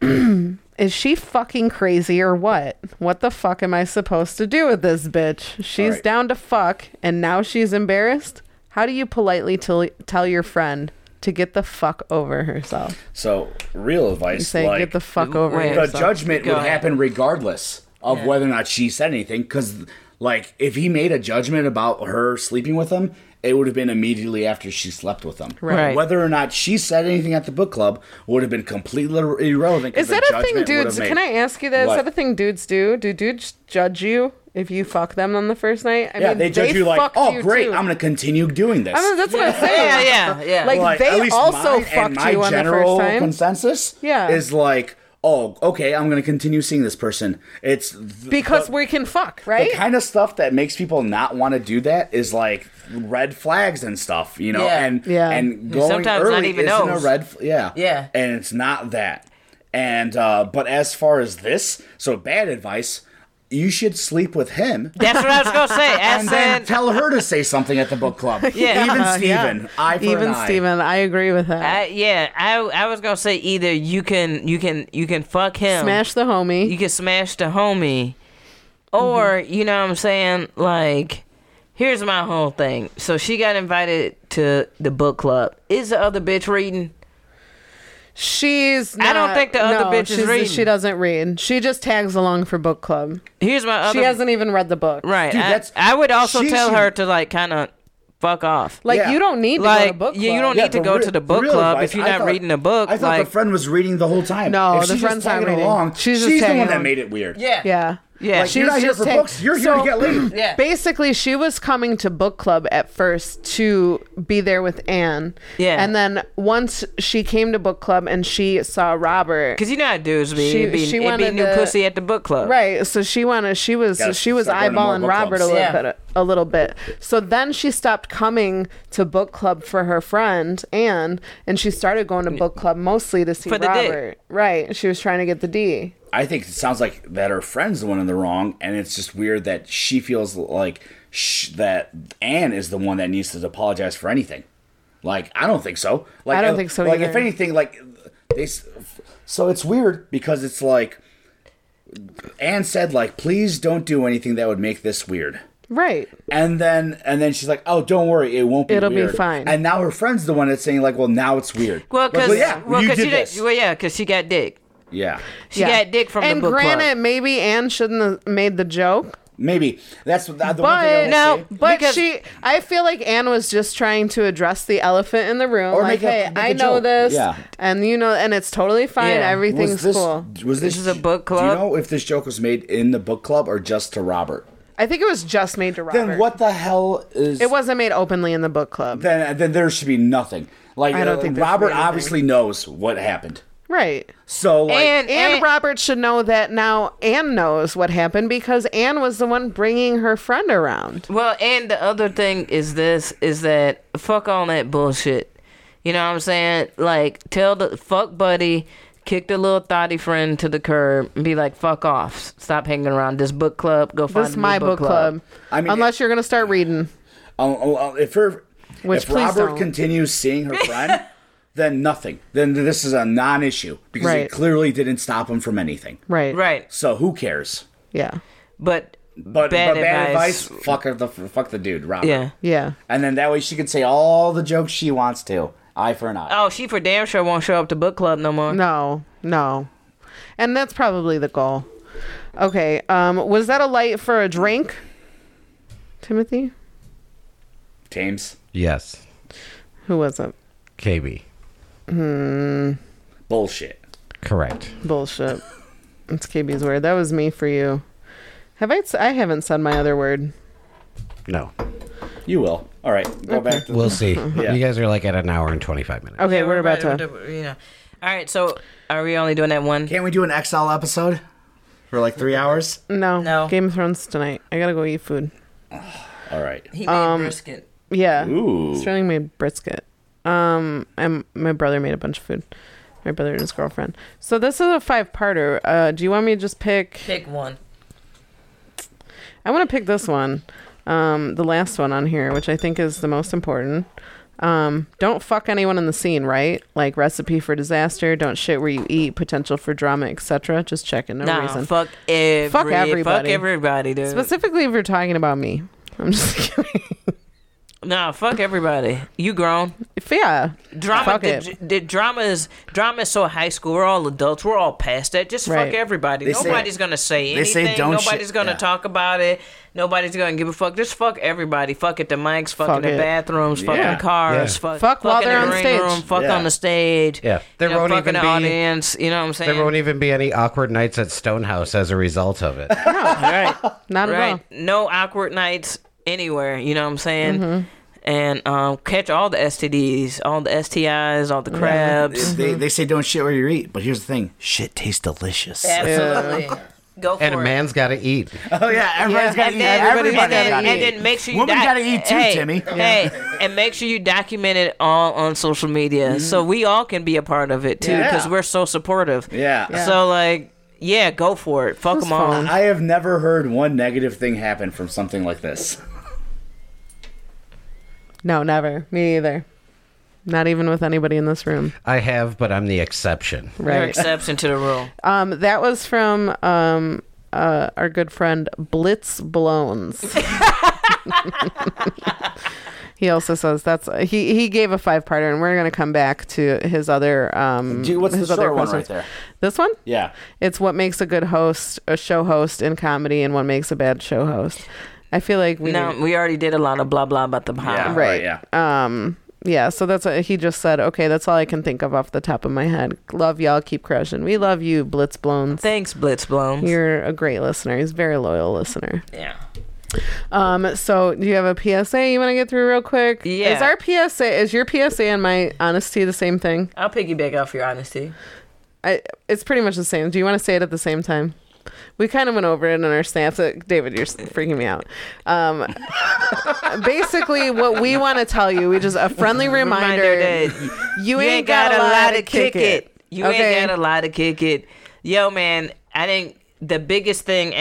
is, she fucking crazy or what? What the fuck am I supposed to do with this bitch? She's down to fuck, and now she's embarrassed. How do you politely tell your friend to get the fuck over herself? So real advice, get the fuck over herself. The judgment would happen regardless of whether or not she said anything, because like if he made a judgment about her sleeping with him, it would have been immediately after she slept with him. Right. Whether or not she said anything at the book club would have been completely irrelevant. Is that a thing dudes... Can I ask you that? What? Is that a thing dudes do? Do dudes judge you if you fuck them on the first night? I mean, they judge you like, oh, great, too. I'm going to continue doing this. I mean, that's what I'm saying. Yeah. Like they also fucked you on the first time. My general consensus is like, oh, okay, I'm going to continue seeing this person. It's... because we can fuck, right? The kind of stuff that makes people not want to do that is like red flags and stuff, you know? Yeah. And going sometimes early not even isn't knows. A red... Yeah. And it's not that. And, but as far as this, so bad advice... You should sleep with him. That's what I was going to say. And then tell her to say something at the book club. Yeah. Even Steven. Yeah. Even Steven. I agree with that. I was going to say either you can fuck him. Smash the homie. You can smash the homie. Or, you know what I'm saying? Like, here's my whole thing. So she got invited to the book club. Is the other bitch reading? She's not. I don't think the other bitch is reading. She doesn't read. She just tags along for book club. Here's my other... She hasn't even read the book. Right. Dude, I would also tell her to like kind of fuck off. Like you don't need to go to book club. Yeah, you don't need to go to the book club advice, if you're not reading the book. I thought the friend was reading the whole time. No, the friend's not reading. She's the one that made it weird. Yeah. Yeah. Yeah, like, you're not here for books. You're here to get laid. Yeah. Basically, she was coming to book club at first to be there with Anne. Yeah. And then once she came to book club and she saw Robert, because you know how dudes be, she wanted be new pussy at the book club, right? So she was eyeballing Robert a little bit. So then she stopped coming to book club for her friend Anne, and she started going to book club mostly to see Robert. Right. She was trying to get the D. I think it sounds like that her friend's the one in the wrong, and it's just weird that she feels like that Anne is the one that needs to apologize for anything. Like, I don't think so. Like, I don't think so either. Like, if anything, like, so it's weird because it's like Anne said, like, please don't do anything that would make this weird. Right. And then she's like, oh, don't worry, it won't be weird. It'll be fine. And now her friend's the one that's saying, like, well, now it's weird. Well, because she got dick. Yeah. She got dick from the book club. And granted, maybe Anne shouldn't have made the joke. Maybe. That's the one thing I would say. But I feel like Anne was just trying to address the elephant in the room. Or like, hey, I know this. Yeah. And you know, and it's totally fine. Yeah. Everything's cool. This is a book club? Do you know if this joke was made in the book club or just to Robert? I think it was just made to Robert. Then what the hell is... It wasn't made openly in the book club. Then there should be nothing. Like, I don't think Robert obviously knows what happened. Right. So like, and Robert should know that now. Anne knows what happened because Anne was the one bringing her friend around. Well, and the other thing is that fuck all that bullshit. You know what I'm saying? Like, tell the fuck buddy, kick the little thotty friend to the curb and be like, fuck off. Stop hanging around this book club. Go find this my book club. I mean, unless you're gonna start reading. If Robert continues seeing her friend. Then nothing. Then this is a non-issue because it clearly didn't stop him from anything. Right. Right. So who cares? Yeah. But bad advice. Fuck the dude, Robert. Yeah. Yeah. And then that way she can say all the jokes she wants to. Eye for an eye. Oh, she for damn sure won't show up to book club no more. No. And that's probably the goal. Okay. Was that a light for a drink, Timothy? James. Yes. Who was it? KB. Bullshit. Correct. Bullshit. It's KB's word. That was me for you. Have I? I haven't said my other word. No. You will. All right. Go back. To we'll see. Yeah. You guys are like at an hour and 25 minutes. Okay, we're about to. Yeah. All right. So, are we only doing that one? Can't we do an XL episode for like 3 hours? No. Game of Thrones tonight. I gotta go eat food. All right. He made brisket. Yeah. Ooh. Sterling made brisket. And my brother made a bunch of food. My brother and his girlfriend. So this is a 5-parter. Do you want me to just pick one? I want to pick this one, the last one on here, which I think is the most important. Don't fuck anyone in the scene, right? Like, recipe for disaster. Don't shit where you eat. Potential for drama, etc. Just checking. No reason. Fuck everybody. Fuck everybody, dude. Specifically, if you're talking about me. I'm just kidding. Nah, fuck everybody. You grown. Yeah. Drama is so high school. We're all adults. We're all past that. Just fuck everybody. Nobody's going to say anything. Nobody's going to talk about it. Nobody's going to give a fuck. Just fuck everybody. Fuck at the mics. Fuck in the bathrooms. Fuck in cars. Yeah. Fuck while they're on the stage. Fuck on the stage. Yeah. There won't even be... audience. You know what I'm saying? There won't even be any awkward nights at Stonehouse as a result of it. No. Right. Not at all. No awkward nights. Anywhere, you know what I'm saying? Mm-hmm. And catch all the STDs, all the STIs, all the crabs. They say don't shit where you eat, but here's the thing. Shit tastes delicious. Absolutely. Yeah. Go for it. And a man's got to eat. Oh, yeah. Everybody's got to eat. And then make sure you... Women got to eat too, Timmy. Hey, and make sure you document it all on social media so we all can be a part of it, too, because we're so supportive. Yeah. So, like... Yeah, go for it. Fuck them all. I have never heard one negative thing happen from something like this. No, never. Me either. Not even with anybody in this room. I have, but I'm the exception. Right. You're exception to the rule. That was from our good friend Blitz Blones. He also says he gave a 5-parter, and we're going to come back to his other what's his the other one right there? This one? Yeah. It's what makes a good host, a show host in comedy, and what makes a bad show host. I feel like we already did a lot of blah blah about the behind. Yeah, right. Yeah. Yeah, so that's what he just said. Okay, that's all I can think of off the top of my head. Love y'all. Keep crushing. We love you, Blitzblones. Thanks, Blitzblones. You're a great listener. He's a very loyal listener. Yeah. So do you have a PSA you want to get through real quick? Yeah. Is your PSA and my honesty the same thing? I'll piggyback off your honesty. It's pretty much the same. Do you want to say it at the same time? We kind of went over it in our snaps. David, you're freaking me out. Basically, what we want to tell you, we just a friendly reminder that you ain't got a lot to kick it. You ain't got a lot to kick it. Yo, man, I think the biggest thing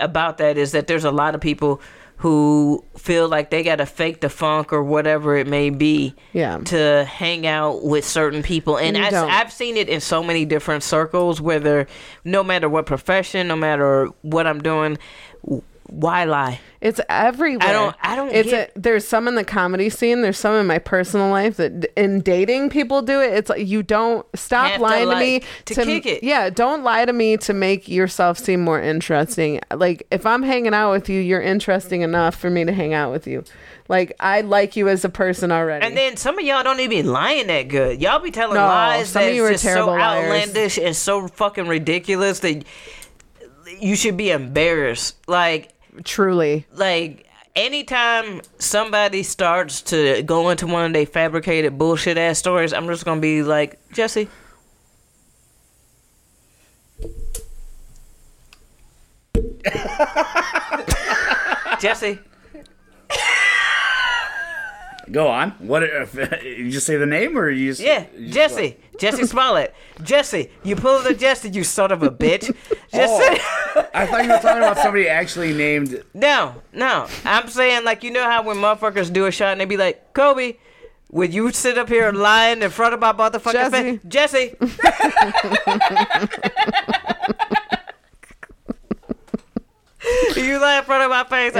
about that is that there's a lot of people who feel like they gotta fake the funk or whatever it may be to hang out with certain people. And I've seen it in so many different circles, whether no matter what profession, no matter what I'm doing. Why lie? It's everywhere. I don't it's get it. There's some in the comedy scene, there's some in my personal life, that in dating people do it. It's like, you don't stop lying to me to kick it. Yeah, don't lie to me to make yourself seem more interesting. Like, if I'm hanging out with you, you're interesting enough for me to hang out with you. Like, I like you as a person already. And then some of y'all don't even be lying that good. Y'all be telling lies that's just so outlandish and so fucking ridiculous that you should be embarrassed. Like, truly, like, anytime somebody starts to go into one of their fabricated bullshit ass stories, I'm just gonna be like, Jesse, Jesse, go on. What you just say the name, or you just Jesse? Jesse Smollett. Jesse, you pulled the Jesse, you son of a bitch. Jesse. Oh, I thought you were talking about somebody actually named. No. I'm saying, like, you know how when motherfuckers do a shot and they be like, Kobe, would you sit up here lying in front of my motherfucking face? Jesse. You lie in front of my face.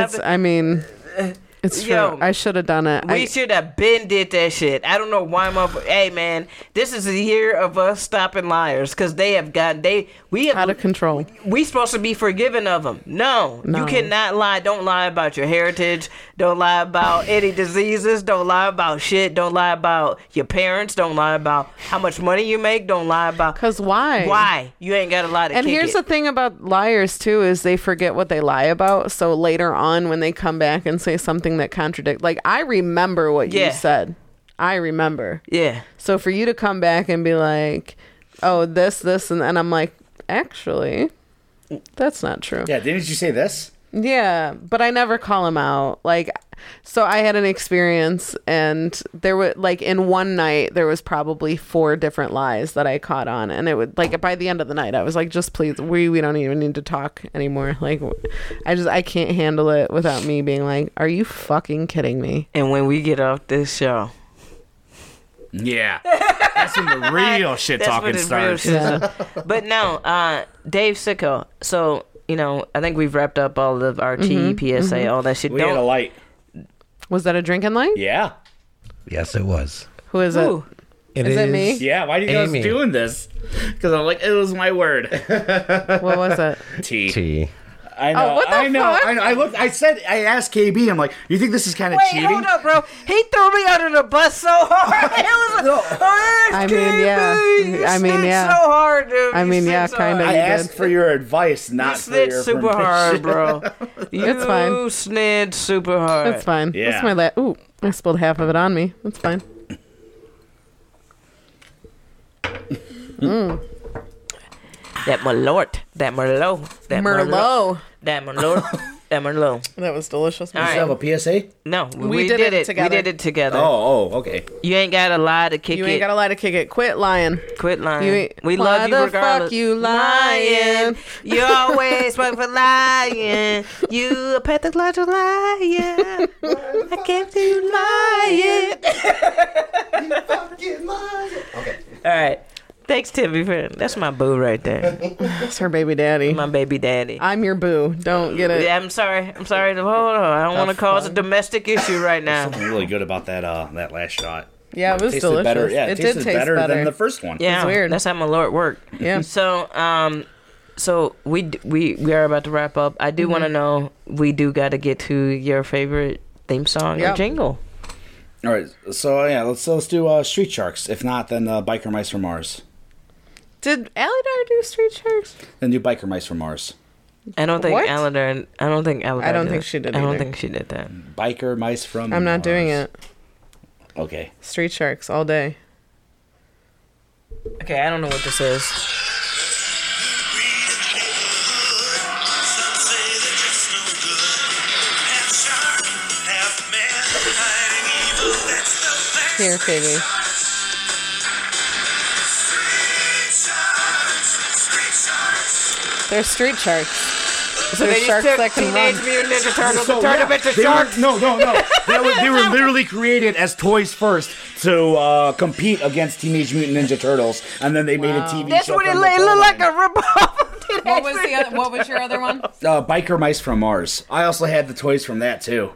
It's true. Yo, I should have done it. We should have been did that shit. I don't know why hey, man, this is the year of us stopping liars, because they have gotten out of control. We supposed to be forgiving of them. No, you cannot lie. Don't lie about your heritage. Don't lie about any diseases. Don't lie about shit. Don't lie about your parents. Don't lie about how much money you make. Don't lie about. Because why? Why? You ain't got a lot of. And here's the thing about liars too, is they forget what they lie about. So later on, when they come back and say something that contradict, like, I remember what you said. I remember. Yeah. So for you to come back and be like, oh, this, and I'm like, actually, that's not true. Yeah. Didn't you say this? Yeah. But I never call him out. Like, so I had an experience, and there were, like, in one night, there was probably 4 different lies that I caught on. And it would, like, by the end of the night, I was like, just please, we don't even need to talk anymore. Like, I can't handle it without me being like, are you fucking kidding me? And when we get off this show. Yeah. That's when the real shit talking starts. But no, Dave Sitko. So, you know, I think we've wrapped up all of our TE, PSA, all that shit. We had a light. Was that a drinking light? Yeah. Yes, it was. Who is it? Is it me? Yeah, why do you guys doing this? Because I'm like, it was my word. What was it? Tea. I know. Oh, what the fuck? I know. I asked KB, I'm like, you think this is kind of cheating? Wait, hold up, bro. He threw me under the bus so hard. It was like, so hard, dude. Kind of. I asked for your advice, not for your permission. You snitched super hard, bro. It's fine. You snitched super hard. It's fine. Yeah. That's my last. Ooh, I spilled half of it on me. That's fine. That Merlot. That was delicious. Did you have a PSA? No, we did it together. Oh, okay. You ain't got a lie to kick it. You ain't got a lie to kick it. Quit lying. We love you regardless. Why the fuck you lying? You always work for lying. You a pathological liar. I can't see you lying. You fucking lying. Okay. All right. Thanks, Timmy. That's my boo right there. That's her baby daddy. My baby daddy. I'm your boo. Don't get it. Yeah, I'm sorry. Hold on. I don't want to cause a domestic issue right now. There's something really good about that last shot. Yeah, it was delicious. Better. Yeah, it tasted better than the first one. Yeah, it's weird. That's how my Lord worked. Yeah. So, we are about to wrap up. I do want to know. We do got to get to your favorite theme song or jingle. All right, so yeah, let's do Street Sharks. If not, then Biker Mice from Mars. Did Aladar do Street Sharks? Then do Biker Mice from Mars. I don't think Aladar. I don't think she did. I don't think she did that. Biker Mice from Mars. I'm not doing it. Okay. Street Sharks all day. Okay, I don't know what this is. Here, Katie. They're street sharks. So they're sharks that can run. Teenage Mutant Ninja Turtles and turned them into sharks. No. They were literally created as toys first to compete against Teenage Mutant Ninja Turtles, and then they made a TV show. That's what it looked like, a rip-off. What was your other one? Biker Mice from Mars. I also had the toys from that too.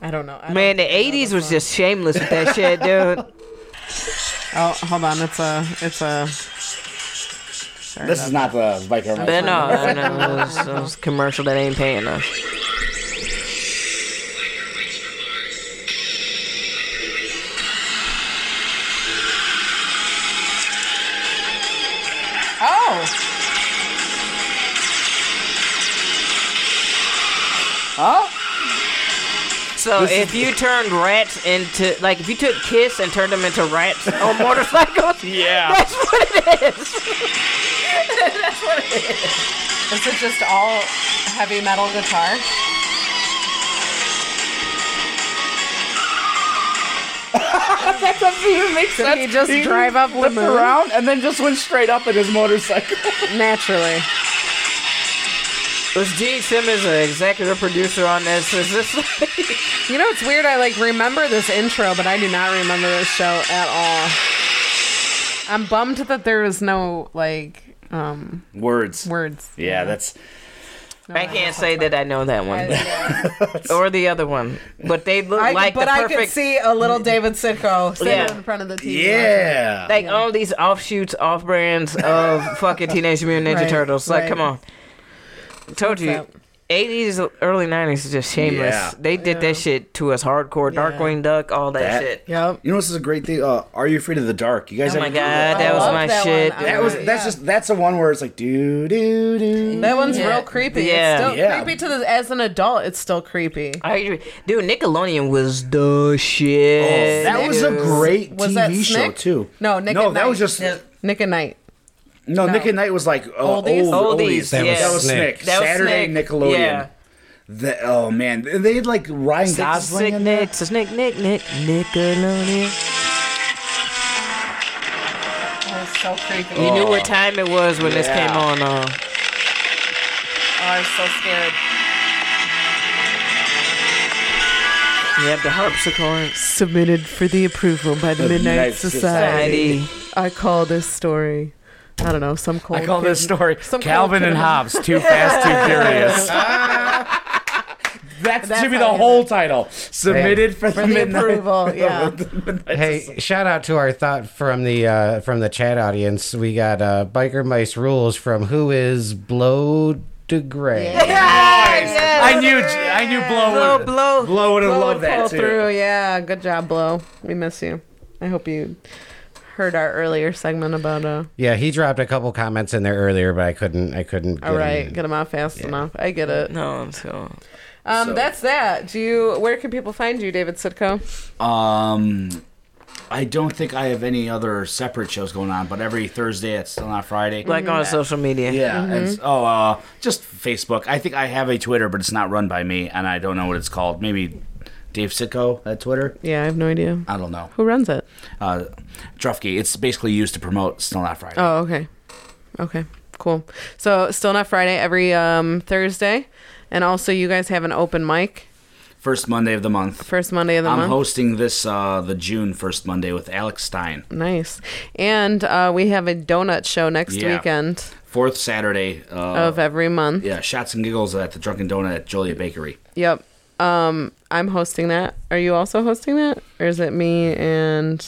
I don't know. Man, the 80s was just shameless with that shit, dude. Oh, hold on. It's a. Sure, this is not the Biker Mice. No. It was commercial that ain't paying us. Oh. So if you turned rats into, like, if you took Kiss and turned them into rats on motorcycles, yeah, that's what it is. That's what it is. Is it just all heavy metal guitar? That doesn't even make sense. He just drive up, flip around, and then just went straight up in his motorcycle. Naturally. Was Gene Simmons an executive producer on this? Is this like... You know, it's weird. I remember this intro, but I do not remember this show at all. I'm bummed that there was no words. Words. Yeah, that's. No, I can't say that I know that one. Or the other one. But they look like the perfect... But I could see a little David Sitko sitting in front of the TV. Yeah. All these offshoots, off-brands of fucking Teenage Mutant Ninja Turtles. Like, come on. Told you, 80s, early 90s is just shameless. Yeah. They did that shit to us hardcore. Darkwing Duck, all that shit. Yep. You know what's a great thing? Are You Afraid of the Dark? You guys. Oh my god, that was my shit. That's the one where it's like do do do. That one's real creepy. Yeah. It's still creepy to the as an adult. It's still creepy. I agree, dude. Nickelodeon was the shit. Oh, that was a great TV show too. No, Nick. No, that was just Nick at Night. No, Nick at Night was like oldies. That was Snick. Saturday Snick. Nickelodeon. Yeah. Oh man, they had like Ryan Gosling in there. Nick Nickelodeon. That was so creepy. You knew what time it was when this came on. I was so scared. You have the harpsichord submitted for the approval by the Midnight Society. I call this story. I don't know, some cold. I call this story Calvin and Hobbes, Too Fast, Too Furious. That should be the whole title. Submitted for the midnight approval. Yeah. Hey, shout out to our thought from the chat audience. We got Biker Mice Rules from Who Is Blow to Gray. Yeah. Yes. I knew Blow would have loved that too. Through. Yeah, good job, Blow. We miss you. I hope you heard our earlier segment about Yeah, he dropped a couple comments in there earlier, but I couldn't get get him out fast enough. I get it. No, I'm so. That's that. Where can people find you, David Sitko? I don't think I have any other separate shows going on, but every Thursday it's Still Not Friday. Like on social media. Yeah. Mm-hmm. Just Facebook. I think I have a Twitter, but it's not run by me and I don't know what it's called. Maybe Dave Sitko at Twitter? Yeah, I have no idea. I don't know. Who runs it? Truffke. It's basically used to promote Still Not Friday. Oh, okay. Okay, cool. So Still Not Friday every Thursday. And also you guys have an open mic. First Monday of the month. I'm hosting this the June first Monday with Alex Stein. Nice. And we have a donut show next weekend. Fourth Saturday. Of every month. Yeah, Shots and Giggles at the Drunken Donut at Joliet Bakery. Yep. I'm hosting that. Are you also hosting that? Or is it me and...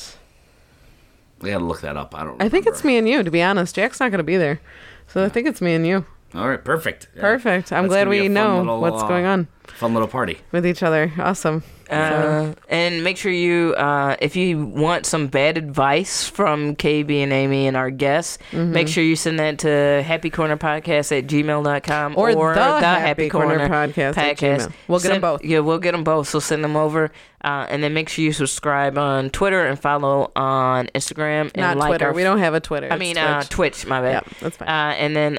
We gotta look that up. I don't remember. I think it's me and you, to be honest. Jack's not gonna be there. So I think it's me and you. All right, perfect. Yeah. Perfect. I'm glad we know what's going on. Fun little party. With each other. Awesome. And make sure you, if you want some bad advice from KB and Amy and our guests, make sure you send that to happycornerpodcast@gmail.com or the Happy Corner Podcast. We'll get them both. Yeah, we'll get them both. So send them over. And then make sure you subscribe on Twitter and follow on Instagram. And not like Twitter. We don't have a Twitter. I mean, Twitch. My bad. Yeah, that's fine. And then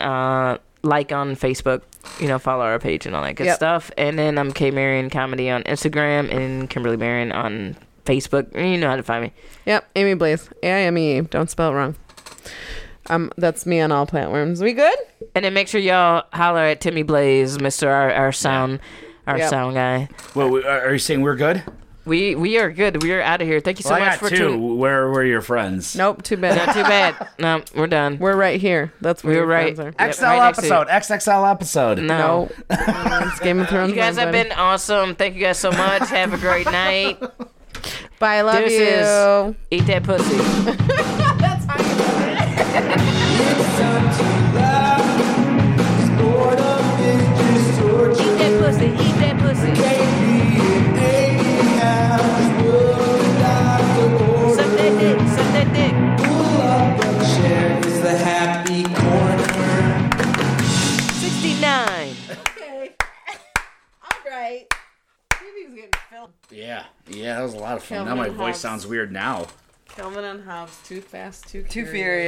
like on Facebook. You know, follow our page and all that good stuff. And then I'm K Marion Comedy on Instagram and Kimberly Marion on Facebook. You know how to find me. Yep, Amy Blaze. A-I-M-E. Don't spell it wrong. That's me on all platforms. We good? And then make sure y'all holler at Timmy Blaze, Mr. Our sound guy. Well, are you saying we're good? We are good. We are out of here. Thank you so much for tuning. Where were your friends? Nope, too bad. Not too bad. No, we're done. We're right here. That's where your friends are. XL episode. XXL episode. No. It's Game of Thrones. You guys have been awesome. Thank you guys so much. Have a great night. Bye. Love you. Eat that pussy. That's how you do it. Eat that pussy. Eat that pussy. The Happy Corner. 69. Okay. All right. TV's getting filmed. Yeah, that was a lot of fun. Calvin now my voice sounds weird now. Calvin and Hobbes, too fast, too furious.